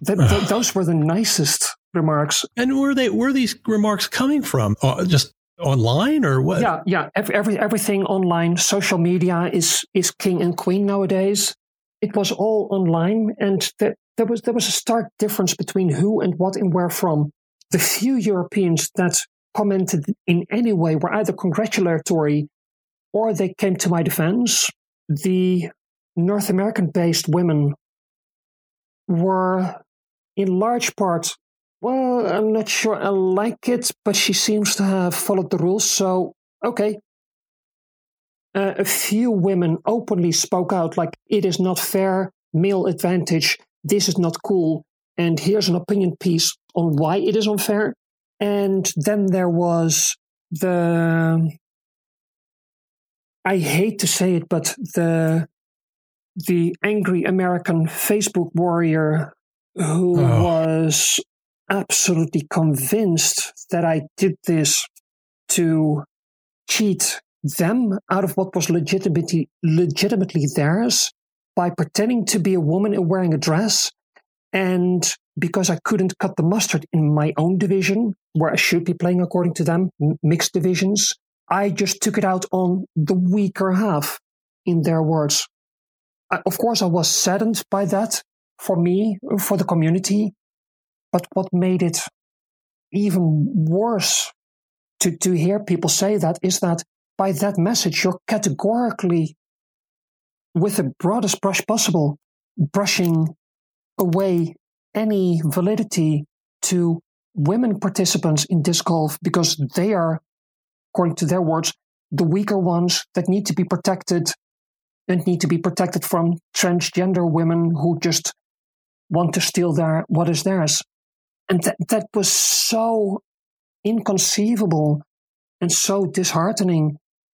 Those were the nicest remarks. And were these remarks coming from? Just online or what? Yeah. Everything online. Social media is king and queen nowadays. It was all online, and there was a stark difference between who and what and where from. The few Europeans that commented in any way were either congratulatory or they came to my defense. The North American-based women were in large part, well, I'm not sure I like it, but she seems to have followed the rules, so okay. A few women openly spoke out like, it is not fair, male advantage, this is not cool, and here's an opinion piece on why it is unfair. And then there was I hate to say it, but the angry American Facebook warrior who was absolutely convinced that I did this to cheat them out of what was legitimately theirs by pretending to be a woman and wearing a dress. And because I couldn't cut the mustard in my own division, where I should be playing according to them, mixed divisions, I just took it out on the weaker half, in their words. Of course, I was saddened by that, for me, for the community. But what made it even worse to hear people say that is that by that message, you're categorically, with the broadest brush possible, brushing away any validity to women participants in disc golf because they are, according to their words, the weaker ones that need to be protected and need to be protected from transgender women who just want to steal what is theirs. And that was so inconceivable and so disheartening.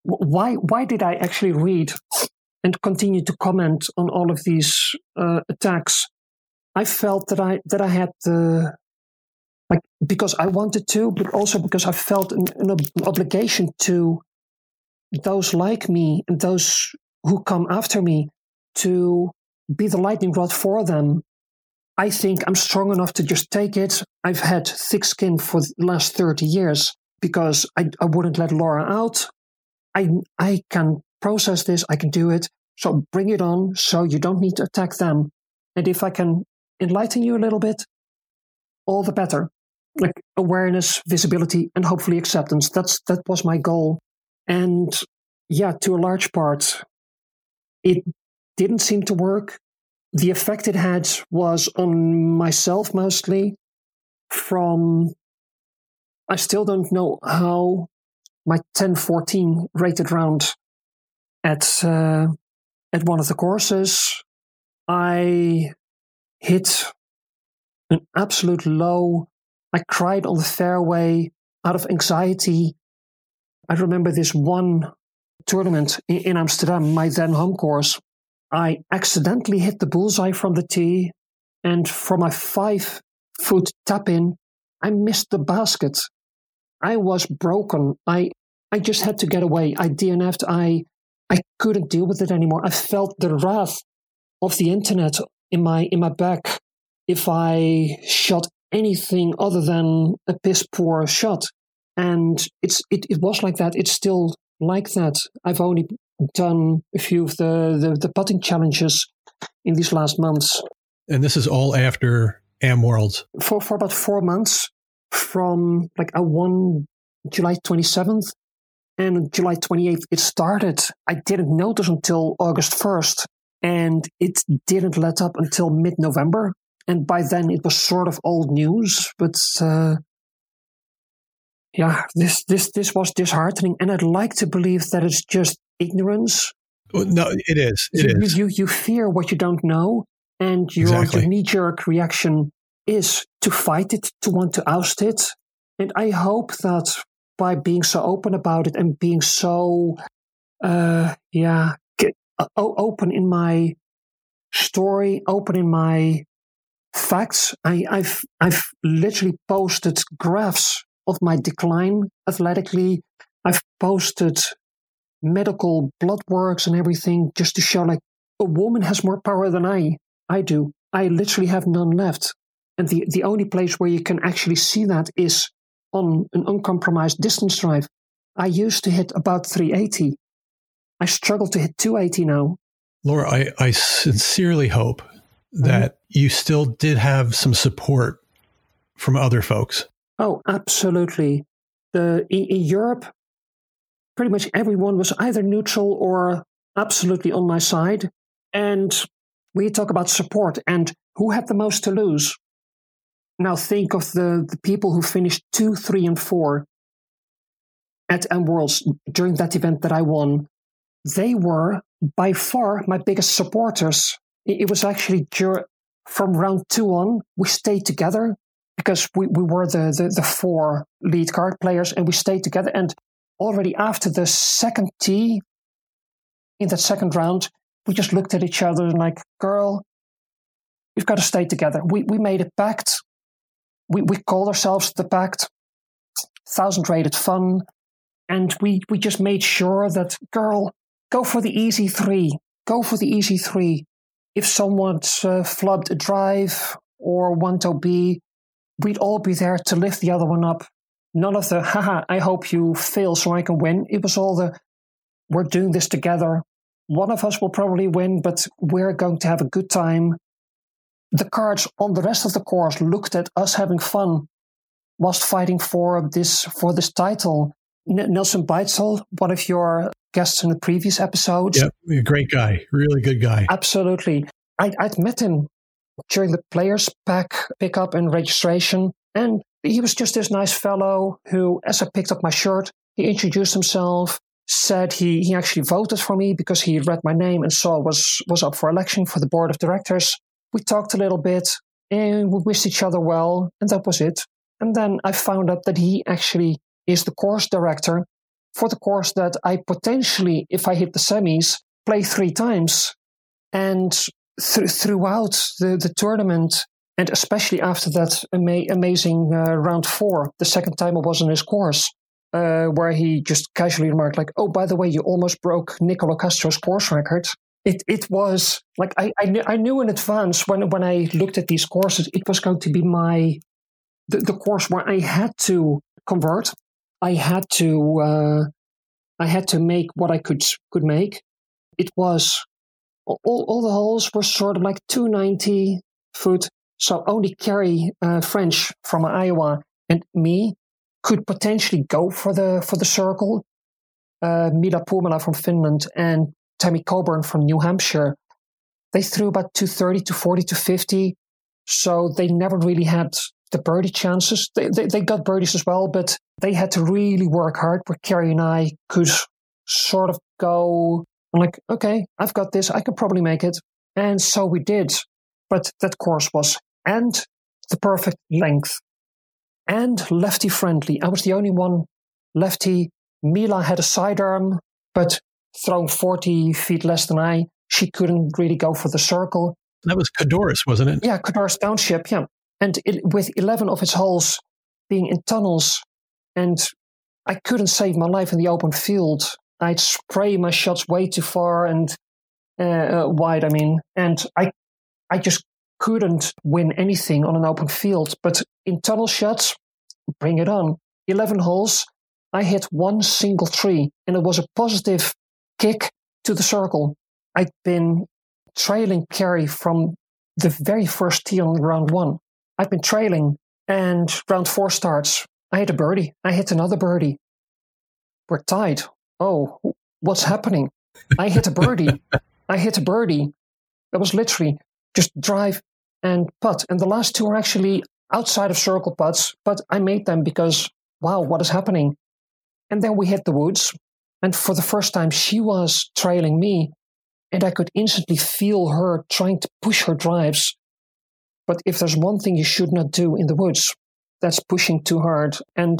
Why did I actually read and continue to comment on all of these attacks? I felt that I had because I wanted to, but also because I felt an obligation to those like me and those who come after me to be the lightning rod for them. I think I'm strong enough to just take it. I've had thick skin for the last 30 years because I wouldn't let Laura out. I can process this. I can do it. So bring it on. So you don't need to attack them. And if I can enlighten you a little bit, all the better. Like awareness, visibility, and hopefully acceptance. That was my goal. And yeah, to a large part, it didn't seem to work. The effect it had was on myself mostly. I still don't know how my 10-14 rated round at one of the courses, I hit an absolute low. I cried on the fairway out of anxiety. I remember this one tournament in Amsterdam, my then home course. I accidentally hit the bullseye from the tee, and from a 5-foot tap-in, I missed the basket. I was broken. I just had to get away. I DNF'd. I couldn't deal with it anymore. I felt the wrath of the internet in my back if I shot anything other than a piss poor shot. And it was like that. It's still like that. I've only done a few of the putting challenges in these last months. And this is all after Am Worlds? For about 4 months, from I won July 27th, and July 28th it started. I didn't notice until August 1st, and it didn't let up until mid-November. And by then it was sort of old news, but this was disheartening. And I'd like to believe that it's just ignorance. No, it is. It is. You fear what you don't know, and your knee-jerk reaction is to fight it, to want to oust it. And I hope that by being so open about it and being so open in my story, open in my facts, I've literally posted graphs of my decline athletically. I've posted medical blood works and everything, just to show a woman has more power than I do. I literally have none left. And the only place where you can actually see that is on an uncompromised distance drive. I used to hit about 380. I struggle to hit 280 now. Laura, I sincerely hope that you still did have some support from other folks. Oh, absolutely. In Europe, pretty much everyone was either neutral or absolutely on my side. And we talk about support and who had the most to lose. Now think of the people who finished 2, 3, and 4 at Am Worlds during that event that I won. They were by far my biggest supporters. It was actually from round 2 on, we stayed together because we were the 4 lead card players, and we stayed together. And already after the second tee, in that second round, we just looked at each other and girl, we've got to stay together. We made a pact. We called ourselves the pact, 1,000 rated fun. And we just made sure that, girl, go for the easy 3. Go for the easy 3. If someone's flubbed a drive or one to be, we'd all be there to lift the other one up. None of the, haha, I hope you fail so I can win. It was all the, we're doing this together. One of us will probably win, but we're going to have a good time. The cards on the rest of the course looked at us having fun whilst fighting for this title. Nelson Beitzel, one of your guests in the previous episode. Yeah, a great guy, really good guy. Absolutely. I'd met him during the players' pack pickup and registration, and he was just this nice fellow who, as I picked up my shirt, he introduced himself, said he actually voted for me because he read my name and saw was up for election for the board of directors. We talked a little bit and we wished each other well, and that was it. And then I found out that he actually is the course director for the course that I potentially, if I hit the semis, play 3 times. And throughout the tournament, and especially after that amazing round 4, the second time I was on his course, where he just casually remarked, oh, by the way, you almost broke Nicolas Castro's course record. It was I knew in advance when I looked at these courses, it was going to be the course where I had to convert. I had to make what I could make. It was all the holes were sort of 290 foot. So only Carrie French from Iowa and me could potentially go for the circle. Mila Pumala from Finland and Tammy Coburn from New Hampshire, they threw about 230, 240, 250. So they never really had the birdie chances. They got birdies as well, but they had to really work hard, where Carrie and I could sort of go, okay, I've got this. I could probably make it. And so we did. But that course was and the perfect length and lefty friendly. I was the only one lefty. Mila had a sidearm, but thrown 40 feet less than I, she couldn't really go for the circle. That was Cadoris, wasn't it? Yeah, Cadoris Township, yeah. And with 11 of its holes being in tunnels, and I couldn't save my life in the open field. I'd spray my shots way too far and wide, I mean. And I just couldn't win anything on an open field. But in tunnel shots, bring it on. 11 holes, I hit one single tree, and it was a positive kick to the circle. I'd been trailing Carrie from the very first tee on round one. I've been trailing, and round four starts. I hit a birdie. I hit another birdie. We're tied. Oh, what's happening? I hit a birdie. I hit a birdie. That was literally just drive and putt. And the last two are actually outside of circle putts, but I made them because, wow, what is happening? And then we hit the woods. And for the first time, she was trailing me, and I could instantly feel her trying to push her drives. But if there's one thing you should not do in the woods, that's pushing too hard. And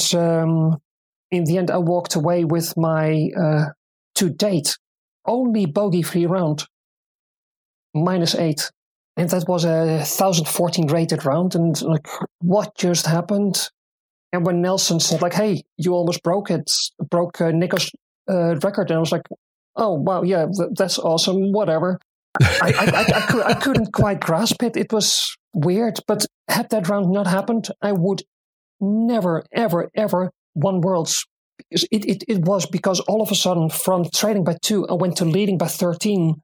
in the end, I walked away with my to-date only bogey-free round, -8. And that was a 1014 rated round. And like, what just happened? And when Nelson said, like, hey, you almost broke Nico's record. And I was like, oh, wow, yeah, that's awesome, whatever. I couldn't quite grasp it. It was weird. But had that round not happened, I would never, ever, ever won Worlds. It was because all of a sudden, from trailing by 2, I went to leading by 13.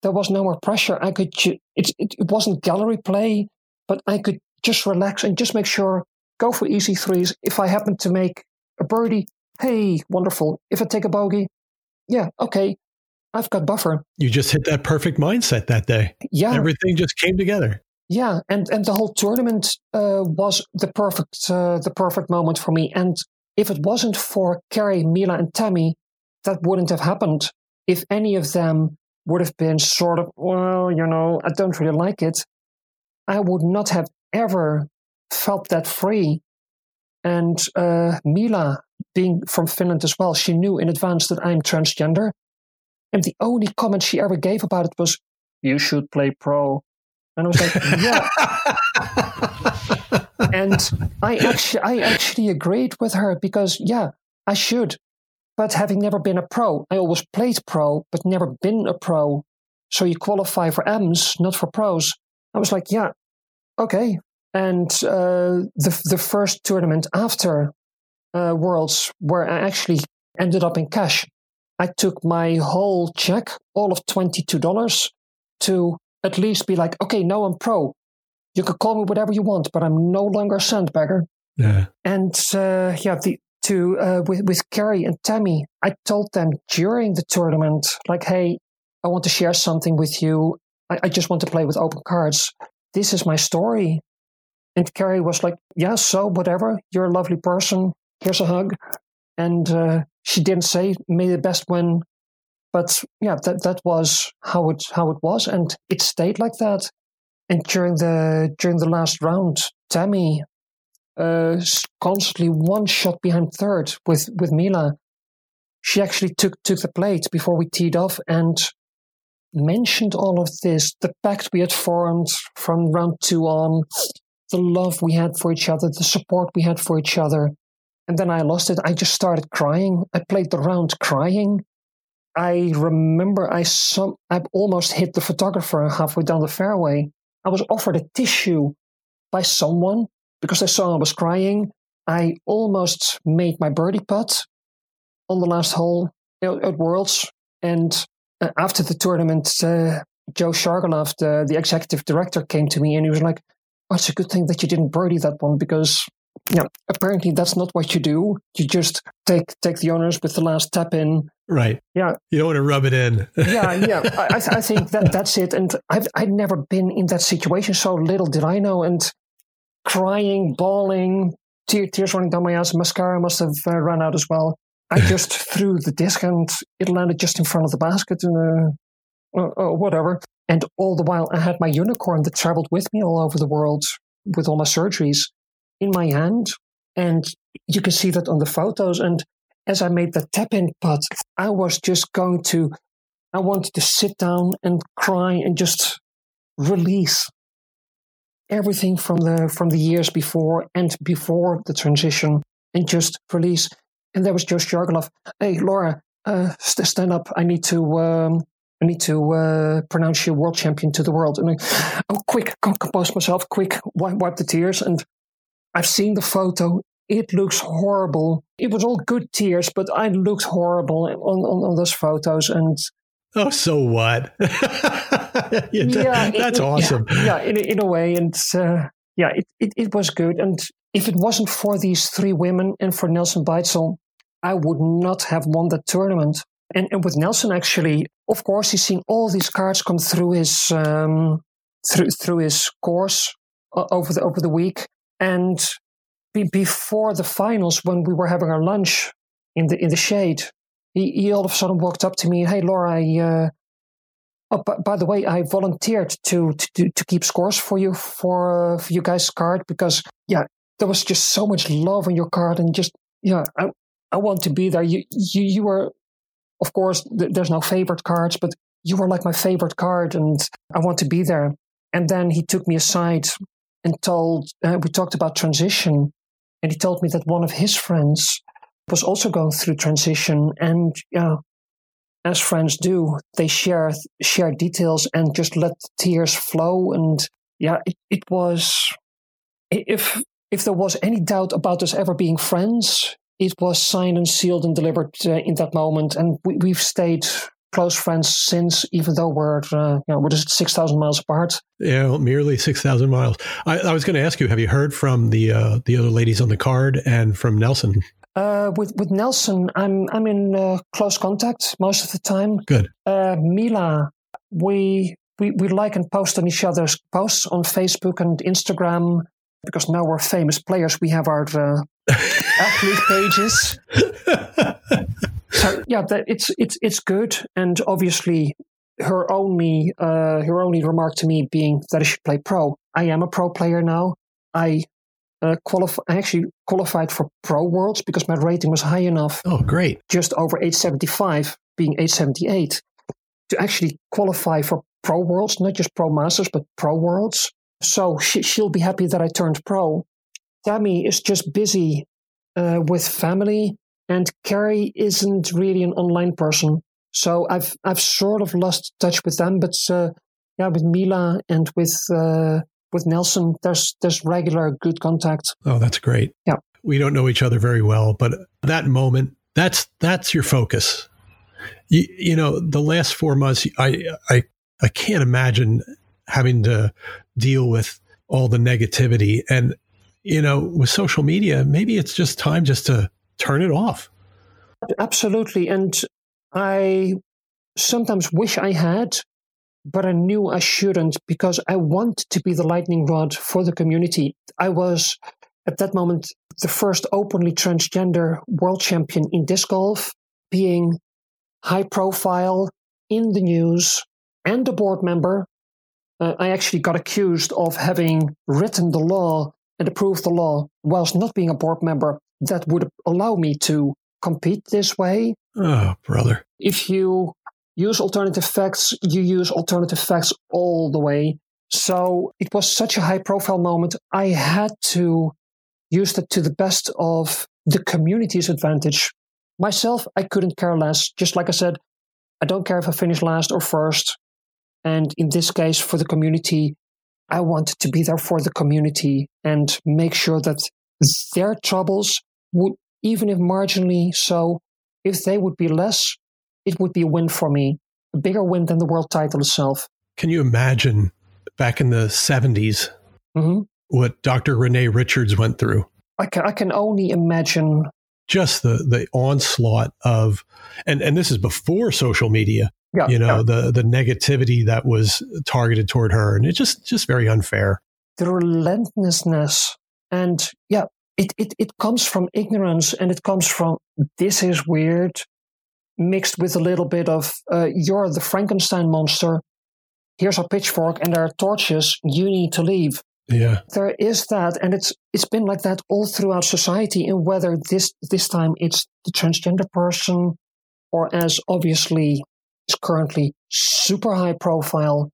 There was no more pressure. I could. It wasn't gallery play, but I could just relax and just make sure, go for easy threes. If I happen to make a birdie, hey, wonderful. If I take a bogey, yeah, okay. I've got buffer. You just hit that perfect mindset that day. Yeah. Everything just came together. Yeah. And the whole tournament was the perfect moment for me. And if it wasn't for Carrie, Mila, and Tammy, that wouldn't have happened. If any of them would have been sort of, well, you know, I don't really like it, I would not have ever felt that free. And Mila, being from Finland as well, she knew in advance that I'm transgender. And the only comment she ever gave about it was, you should play pro. And I was like, yeah. And I actually agreed with her because, yeah, I should. But having never been a pro, I always played pro, but never been a pro. So you qualify for M's, not for pros. I was like, yeah, okay. And the first tournament after Worlds, where I actually ended up in cash, I took my whole check, all of $22, to at least be like, okay, now I'm pro. You can call me whatever you want, but I'm no longer a sandbagger. Yeah. And with Carrie and Tammy, I told them during the tournament, like, hey, I want to share something with you. I just want to play with open cards. This is my story. And Carrie was like, yeah, so whatever. You're a lovely person. Here's a hug. And she didn't say may the best win, but yeah, that was how it was, and it stayed like that. And during the last round, Tammy constantly one shot behind third with Mila. She actually took the plate before we teed off and mentioned all of this, the pact we had formed from round 2 on, the love we had for each other, the support we had for each other. And then I lost it. I just started crying. I played the round crying. I remember I almost hit the photographer halfway down the fairway. I was offered a tissue by someone because they saw I was crying. I almost made my birdie putt on the last hole at Worlds. And after the tournament, Joe Shargolov, the executive director, came to me and he was like, oh, it's a good thing that you didn't birdie that one because... Yeah, apparently that's not what you do. You just take the honors with the last tap in. Right. Yeah. You don't want to rub it in. Yeah. I think that's it. And I'd never been in that situation, so little did I know. And crying, bawling, tears running down my eyes, mascara must have run out as well. I just threw the disc and it landed just in front of the basket and whatever. And all the while I had my unicorn that traveled with me all over the world. with all my surgeries in my hand. And you can see that on the photos. And as I made the tap-in putt, I wanted to sit down and cry and just release everything from the years before and before the transition, and just release. And there was Josh Jargolov. Hey, Laura, stand up. I need to pronounce you world champion to the world. And quick, compose myself, quick, wipe the tears. And I've seen the photo. It looks horrible. It was all good tears, but I looked horrible on those photos. And oh, so what? That's awesome. Yeah, in a way. And it was good. And if it wasn't for these three women and for Nelson Beitzel, I would not have won that tournament. And with Nelson, actually, of course, he's seen all these cards come through his through his course over the week. And before the finals, when we were having our lunch in the shade, he all of a sudden walked up to me. Hey, Laura, by the way, I volunteered to keep scores for you for you guys' card, because there was just so much love on your card, and just I want to be there. You were, of course, there's no favorite cards, but you were like my favorite card, and I want to be there. And then he took me aside and told, we talked about transition, and he told me that one of his friends was also going through transition, and as friends do, they share details and just let tears flow. And it was, if there was any doubt about us ever being friends, it was signed and sealed and delivered in that moment. And we've stayed close friends since, even though we're just 6,000 miles apart. Yeah, well, merely 6,000 miles. I was going to ask you, have you heard from the other ladies on the card and from Nelson? With Nelson, I'm in close contact most of the time. Good. Mila, we like and post on each other's posts on Facebook and Instagram, because now we're famous players. We have our athlete pages. So it's good. And obviously, her only remark to me being that I should play pro. I am a pro player now. I actually qualified for Pro Worlds because my rating was high enough. Oh, great. Just over 875, being 878, to actually qualify for Pro Worlds, not just Pro Masters, but Pro Worlds. So she'll be happy that I turned pro. Tammy is just busy with family, and Carrie isn't really an online person. So I've sort of lost touch with them, but with Mila and with Nelson, there's regular good contact. Oh, that's great. Yeah. We don't know each other very well, but that moment, that's your focus. You know, the last 4 months, I can't imagine having to deal with all the negativity. And, you know, with social media, maybe it's just time just to turn it off. Absolutely. And I sometimes wish I had, but I knew I shouldn't, because I want to be the lightning rod for the community. I was, at that moment, the first openly transgender world champion in disc golf, being high profile, in the news, and a board member. I actually got accused of having written the law and approved the law whilst not being a board member that would allow me to compete this way. Oh, brother. If you use alternative facts, you use alternative facts all the way. So it was such a high-profile moment. I had to use it to the best of the community's advantage. Myself, I couldn't care less. Just like I said, I don't care if I finish last or first. And in this case, for the community, I wanted to be there for the community and make sure that their troubles would, even if marginally so, if they would be less, it would be a win for me, a bigger win than the world title itself. Can you imagine back in the 70s what Dr. Renee Richards went through? I can only imagine. Just the onslaught of, and this is before social media, the negativity that was targeted toward her. And it's just very unfair. The relentlessness. And it comes from ignorance, and it comes from, this is weird, mixed with a little bit of, you're the Frankenstein monster, here's a pitchfork and there are torches, you need to leave. Yeah. There is that, and it's been like that all throughout society, and whether this time it's the transgender person, or as obviously is currently super high profile,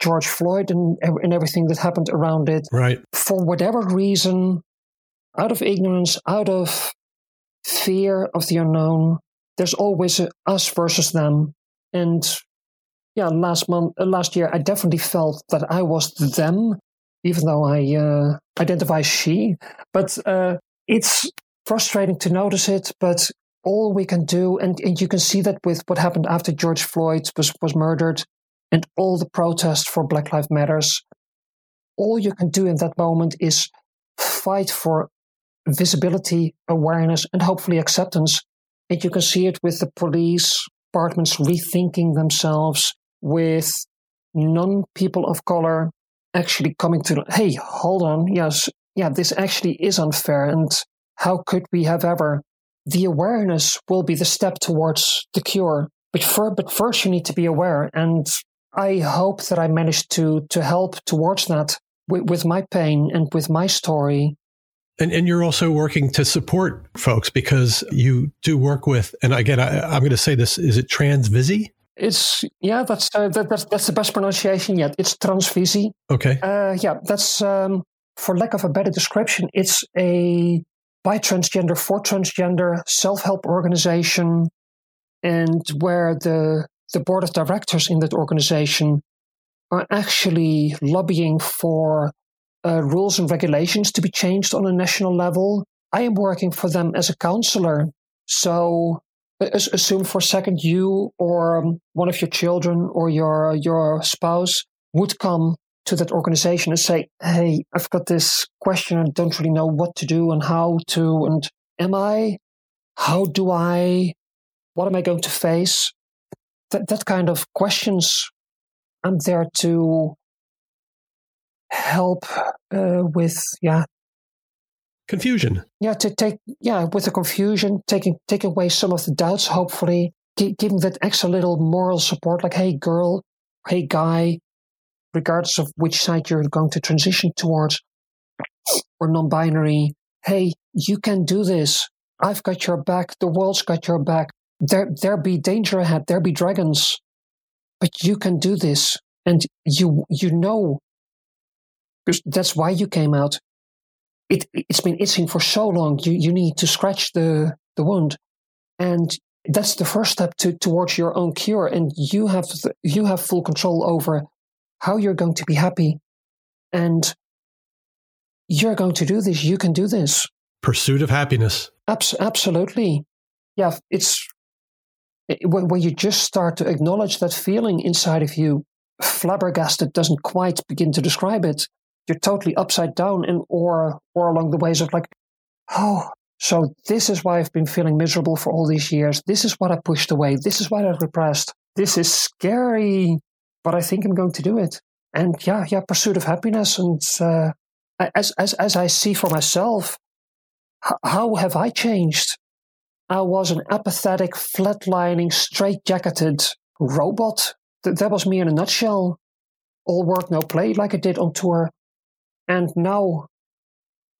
George Floyd and everything that happened around it. Right. For whatever reason, out of ignorance, out of fear of the unknown, there's always a us versus them. And yeah, last year, I definitely felt that I was them, even though I identify she. But it's frustrating to notice it, but all we can do, and you can see that with what happened after George Floyd was murdered and all the protests for Black Lives Matters, all you can do in that moment is fight for visibility, awareness, and hopefully acceptance. And you can see it with the police departments rethinking themselves, with non-people of color actually coming to, hey, hold on, yes, yeah, this actually is unfair, and how could we have ever? The awareness will be the step towards the cure, but first you need to be aware, and I hope that I managed to help towards that with my pain and with my story. And you're also working to support folks, because you do work with, and again, I'm going to say this, is it Transvisie? It's, yeah, that's the best pronunciation yet. It's Transvisie. Okay. Yeah, that's, for lack of a better description, it's a by transgender, for transgender self-help organization, and where the board of directors in that organization are actually lobbying for rules and regulations to be changed on a national level. I am working for them as a counselor. So assume for a second you or one of your children or your spouse would come to that organization and say, hey, I've got this question. I don't really know what to do and how to, and am I? How do I? What am I going to face? That kind of questions. I'm there to help with confusion. Yeah, to take with the confusion, take away some of the doubts. Hopefully, giving that extra little moral support, like, hey, girl, hey, guy, regardless of which side you're going to transition towards, or non-binary. Hey, you can do this. I've got your back. The world's got your back. There be danger ahead. There be dragons, but you can do this, and you know. That's why you came out. It's been itching for so long. You need to scratch the wound, and that's the first step towards your own cure. And you have full control over how you're going to be happy, and you're going to do this. You can do this. Pursuit of happiness. Absolutely, yeah. It's when you just start to acknowledge that feeling inside of you. Flabbergasted doesn't quite begin to describe it. You're totally upside down, and or along the ways of like, oh, so this is why I've been feeling miserable for all these years. This is what I pushed away. This is what I repressed. This is scary, but I think I'm going to do it. And pursuit of happiness. And as I see for myself, how have I changed? I was an apathetic, flatlining, straight-jacketed robot. That was me in a nutshell. All work, no play, like I did on tour. And now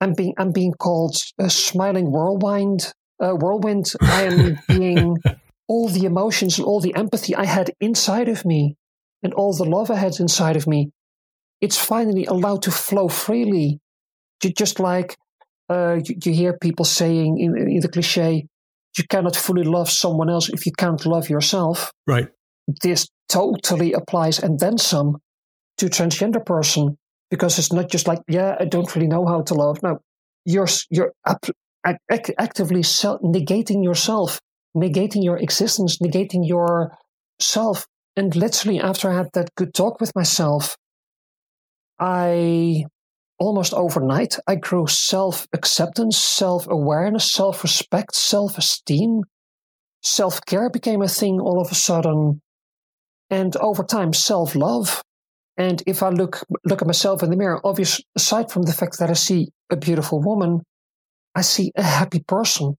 I'm being called a smiling whirlwind. I am being all the emotions and all the empathy I had inside of me, and all the love I had inside of me. It's finally allowed to flow freely. Just like you hear people saying in the cliche, you cannot fully love someone else if you can't love yourself. Right. This totally applies, and then some, to transgender person, because it's not just like, I don't really know how to love. No, you're actively negating yourself, negating your existence, negating yourself. And literally, after I had that good talk with myself, I almost overnight, I grew self-acceptance, self-awareness, self-respect, self-esteem. Self-care became a thing all of a sudden. And over time, self-love. And if I look at myself in the mirror, obviously, aside from the fact that I see a beautiful woman, I see a happy person.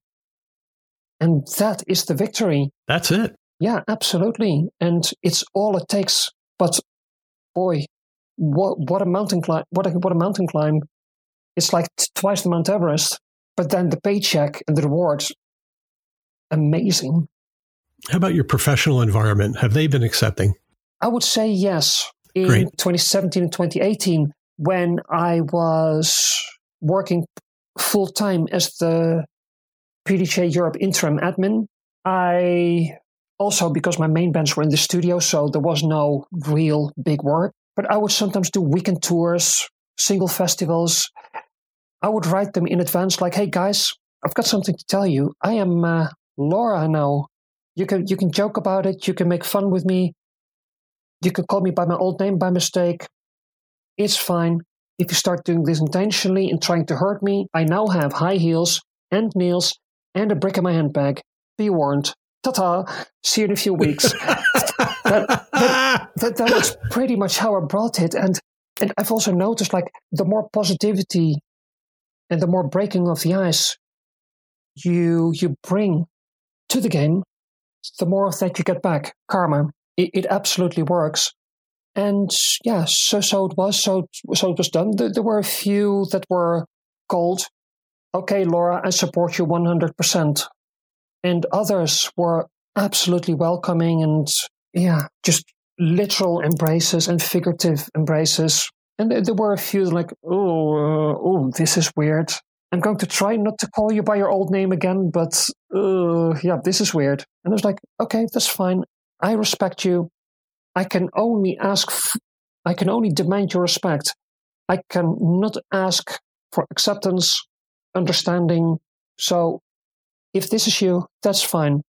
And that is the victory. That's it. Yeah, absolutely. And it's all it takes. But boy, what a mountain climb. It's like twice the Mount Everest, but then the paycheck and the rewards, amazing. How about your professional environment? Have they been accepting? I would say yes. In 2017 and 2018, when I was working full-time as the PDJ Europe interim admin, I also, because my main bands were in the studio, so there was no real big work, but I would sometimes do weekend tours, single festivals. I would write them in advance like, hey guys, I've got something to tell you. I am Laura now. You can joke about it. You can make fun with me. You can call me by my old name by mistake. It's fine. If you start doing this intentionally and trying to hurt me, I now have high heels and nails and a brick in my handbag. Be warned. Ta-ta. See you in a few weeks. That was pretty much how I brought it. And I've also noticed, like, the more positivity and the more breaking of the ice you bring to the game, the more of that you get back. Karma. It absolutely works. And yeah, so it was done. There were a few that were cold. Okay, Laura, I support you 100%. And others were absolutely welcoming and, yeah, just literal embraces and figurative embraces. And there were a few like, oh, this is weird. I'm going to try not to call you by your old name again, but yeah, this is weird. And I was like, okay, that's fine. I respect you. I can only demand your respect. I cannot ask for acceptance, understanding. So if this is you, that's fine.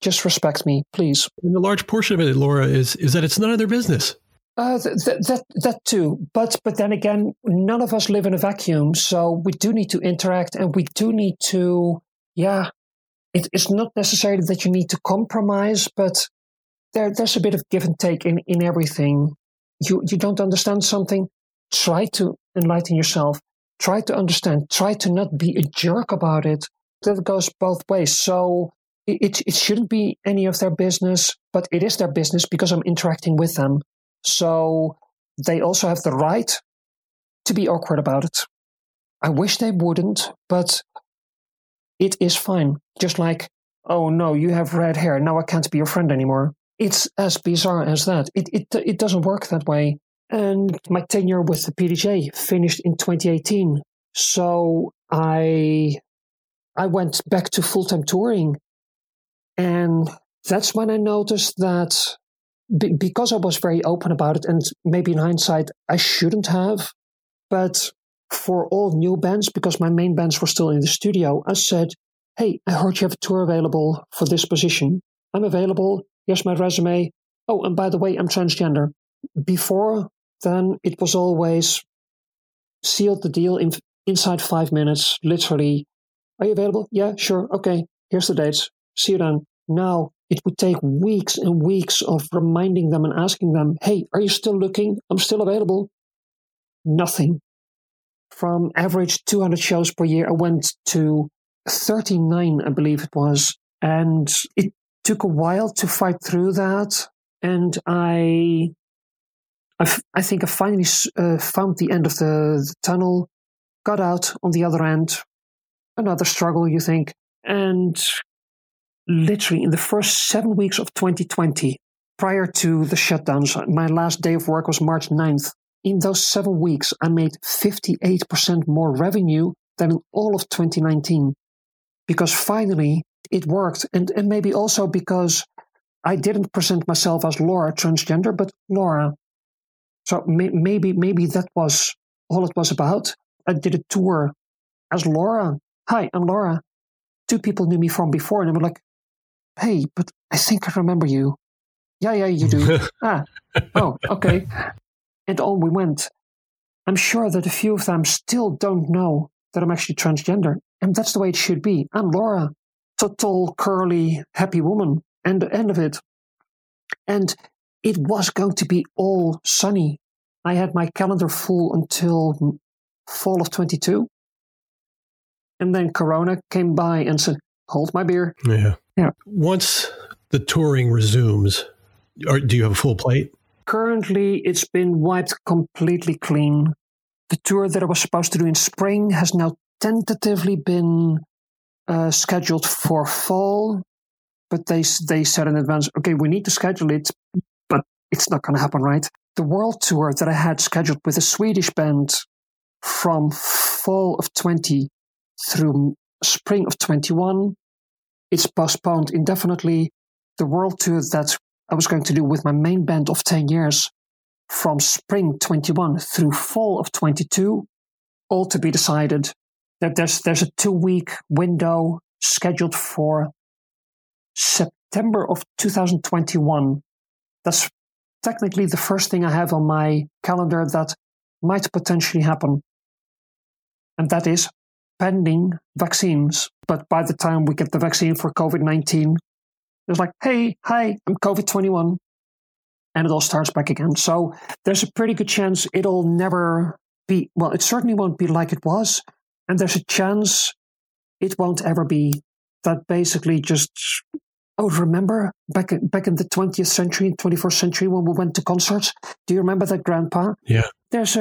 Just respect me, please. And a large portion of it, Laura, is that it's none of their business. That too. But then again, none of us live in a vacuum. So we do need to interact and we do need to, yeah, it's not necessarily that you need to compromise, but there's a bit of give and take in everything. You don't understand something, try to enlighten yourself. Try to understand. Try to not be a jerk about it. That goes both ways. So it shouldn't be any of their business, but it is their business because I'm interacting with them. So they also have the right to be awkward about it. I wish they wouldn't, but it is fine. Just like, oh no, you have red hair. Now I can't be your friend anymore. It's as bizarre as that. It doesn't work that way. And my tenure with the PDJ finished in 2018. So I went back to full-time touring. And that's when I noticed that because I was very open about it, and maybe in hindsight, I shouldn't have, but for all new bands, because my main bands were still in the studio, I said, hey, I heard you have a tour available for this position. I'm available. Here's my resume. Oh, and by the way, I'm transgender. Before then, it was always sealed the deal inside 5 minutes, literally. Are you available? Yeah, sure. Okay, here's the dates. See you then. Now, it would take weeks and weeks of reminding them and asking them, hey, are you still looking? I'm still available. Nothing. From average 200 shows per year, I went to 39, I believe it was. And it took a while to fight through that, and I think I finally found the end of the tunnel, got out on the other end, another struggle, you think, and literally in the first 7 weeks of 2020, prior to the shutdowns, my last day of work was March 9th. In those 7 weeks, I made 58% more revenue than in all of 2019, because finally, it worked, and maybe also because I didn't present myself as Laura transgender, but Laura. So maybe that was all it was about. I did a tour as Laura. Hi, I'm Laura. Two people knew me from before, and they were like, "Hey, but I think I remember you." Yeah, you do. Oh, okay. And on we went. I'm sure that a few of them still don't know that I'm actually transgender, and that's the way it should be. I'm Laura. Total, curly, happy woman, and the end of it. And it was going to be all sunny. I had my calendar full until fall of 22. And then Corona came by and said, hold my beer. Yeah. Once the touring resumes, do you have a full plate? Currently, it's been wiped completely clean. The tour that I was supposed to do in spring has now tentatively been scheduled for fall, but they said in advance, okay, we need to schedule it, but it's not going to happen, right? The world tour that I had scheduled with a Swedish band from fall of 20 through spring of 21, it's postponed indefinitely. The world tour that I was going to do with my main band of 10 years from spring 21 through fall of 22, all to be decided. That there's a 2-week window scheduled for September of 2021. That's technically the first thing I have on my calendar that might potentially happen. And that is pending vaccines. But by the time we get the vaccine for COVID-19, it's like, hey, hi, I'm COVID-21. And it all starts back again. So there's a pretty good chance it'll never be, well, it certainly won't be like it was. And there's a chance it won't ever be. That basically just, oh, remember back in the 20th century, 21st century when we went to concerts? Do you remember that, Grandpa? Yeah. There's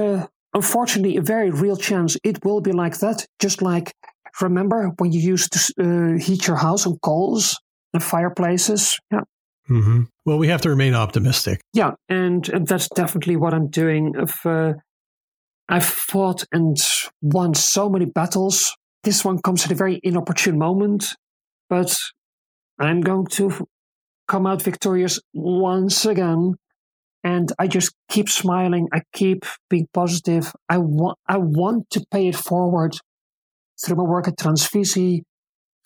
unfortunately a very real chance it will be like that. Just like, remember when you used to heat your house on coals and fireplaces? Yeah. Mm-hmm. Well, we have to remain optimistic. Yeah, and that's definitely what I'm doing. I've fought and won so many battles. This one comes at a very inopportune moment, but I'm going to come out victorious once again. And I just keep smiling. I keep being positive. I want to pay it forward through my work at Transvisie,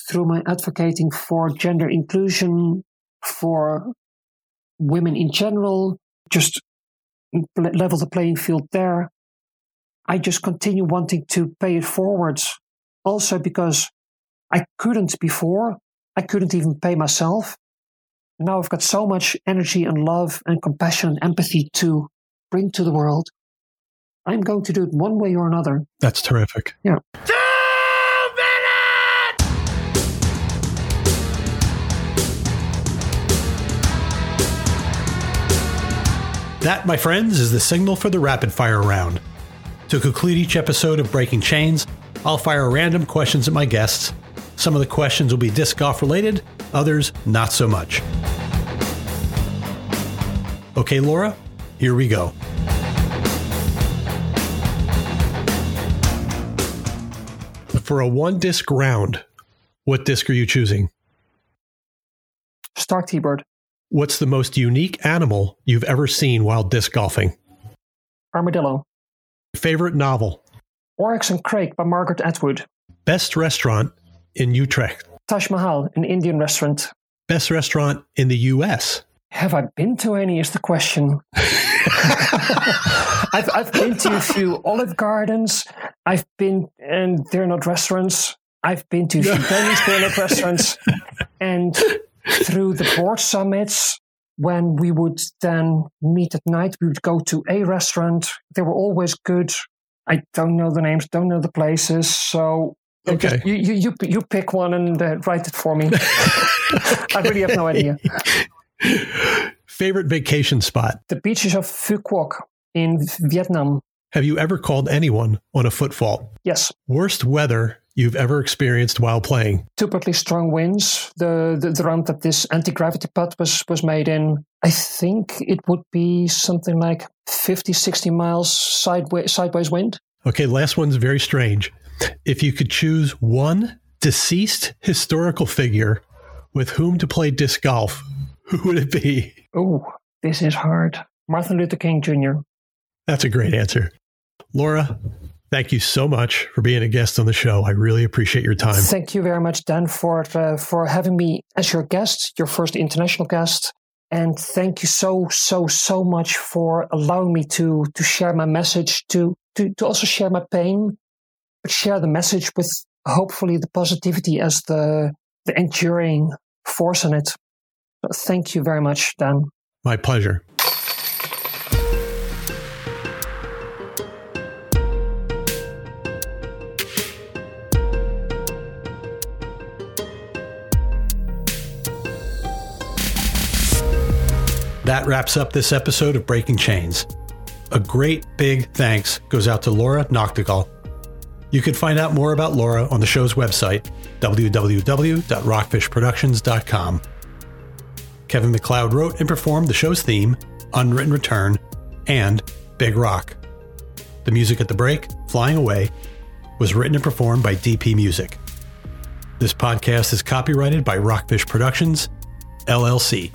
through my advocating for gender inclusion, for women in general, just level the playing field there. I just continue wanting to pay it forward. Also because I couldn't before. I couldn't even pay myself. Now I've got so much energy and love and compassion and empathy to bring to the world. I'm going to do it one way or another. That's terrific. Yeah. That, my friends, is the signal for the rapid fire round. To conclude each episode of Breaking Chains, I'll fire random questions at my guests. Some of the questions will be disc golf related, others not so much. Okay, Laura, here we go. For a one disc round, what disc are you choosing? Star T-Bird. What's the most unique animal you've ever seen while disc golfing? Armadillo. Favorite novel? Oryx and Crake by Margaret Atwood. Best restaurant in Utrecht? Taj Mahal, an Indian restaurant. Best restaurant in the U.S.? Have I been to any is the question. I've been to a few Olive Gardens. I've been, and they're not restaurants. I've been to a few venues, they're not restaurants. And through the board summits, when we would then meet at night, we would go to a restaurant. They were always good. I don't know the names, don't know the places. So okay. Just, you pick one and write it for me. Okay. I really have no idea. Favorite vacation spot? The beaches of Phu Quoc in Vietnam. Have you ever called anyone on a foot fault? Yes. Worst weather you've ever experienced while playing? Typically strong winds. The round that this anti-gravity putt was made in, I think it would be something like 50, 60 miles sideways wind. Okay, last one's very strange. If you could choose one deceased historical figure with whom to play disc golf, who would it be? Oh, this is hard. Martin Luther King Jr. That's a great answer. Laura, thank you so much for being a guest on the show. I really appreciate your time. Thank you very much, Dan, for having me as your guest, your first international guest. And thank you so much for allowing me to share my message, to also share my pain, but share the message with hopefully the positivity as the enduring force in it. So thank you very much, Dan. My pleasure. That wraps up this episode of Breaking Chains. A great big thanks goes out to Laura Nachtegaal. You can find out more about Laura on the show's website, www.rockfishproductions.com. Kevin MacLeod wrote and performed the show's theme, Unwritten Return, and Big Rock. The music at the break, Flying Away, was written and performed by DP Music. This podcast is copyrighted by Rockfish Productions, LLC.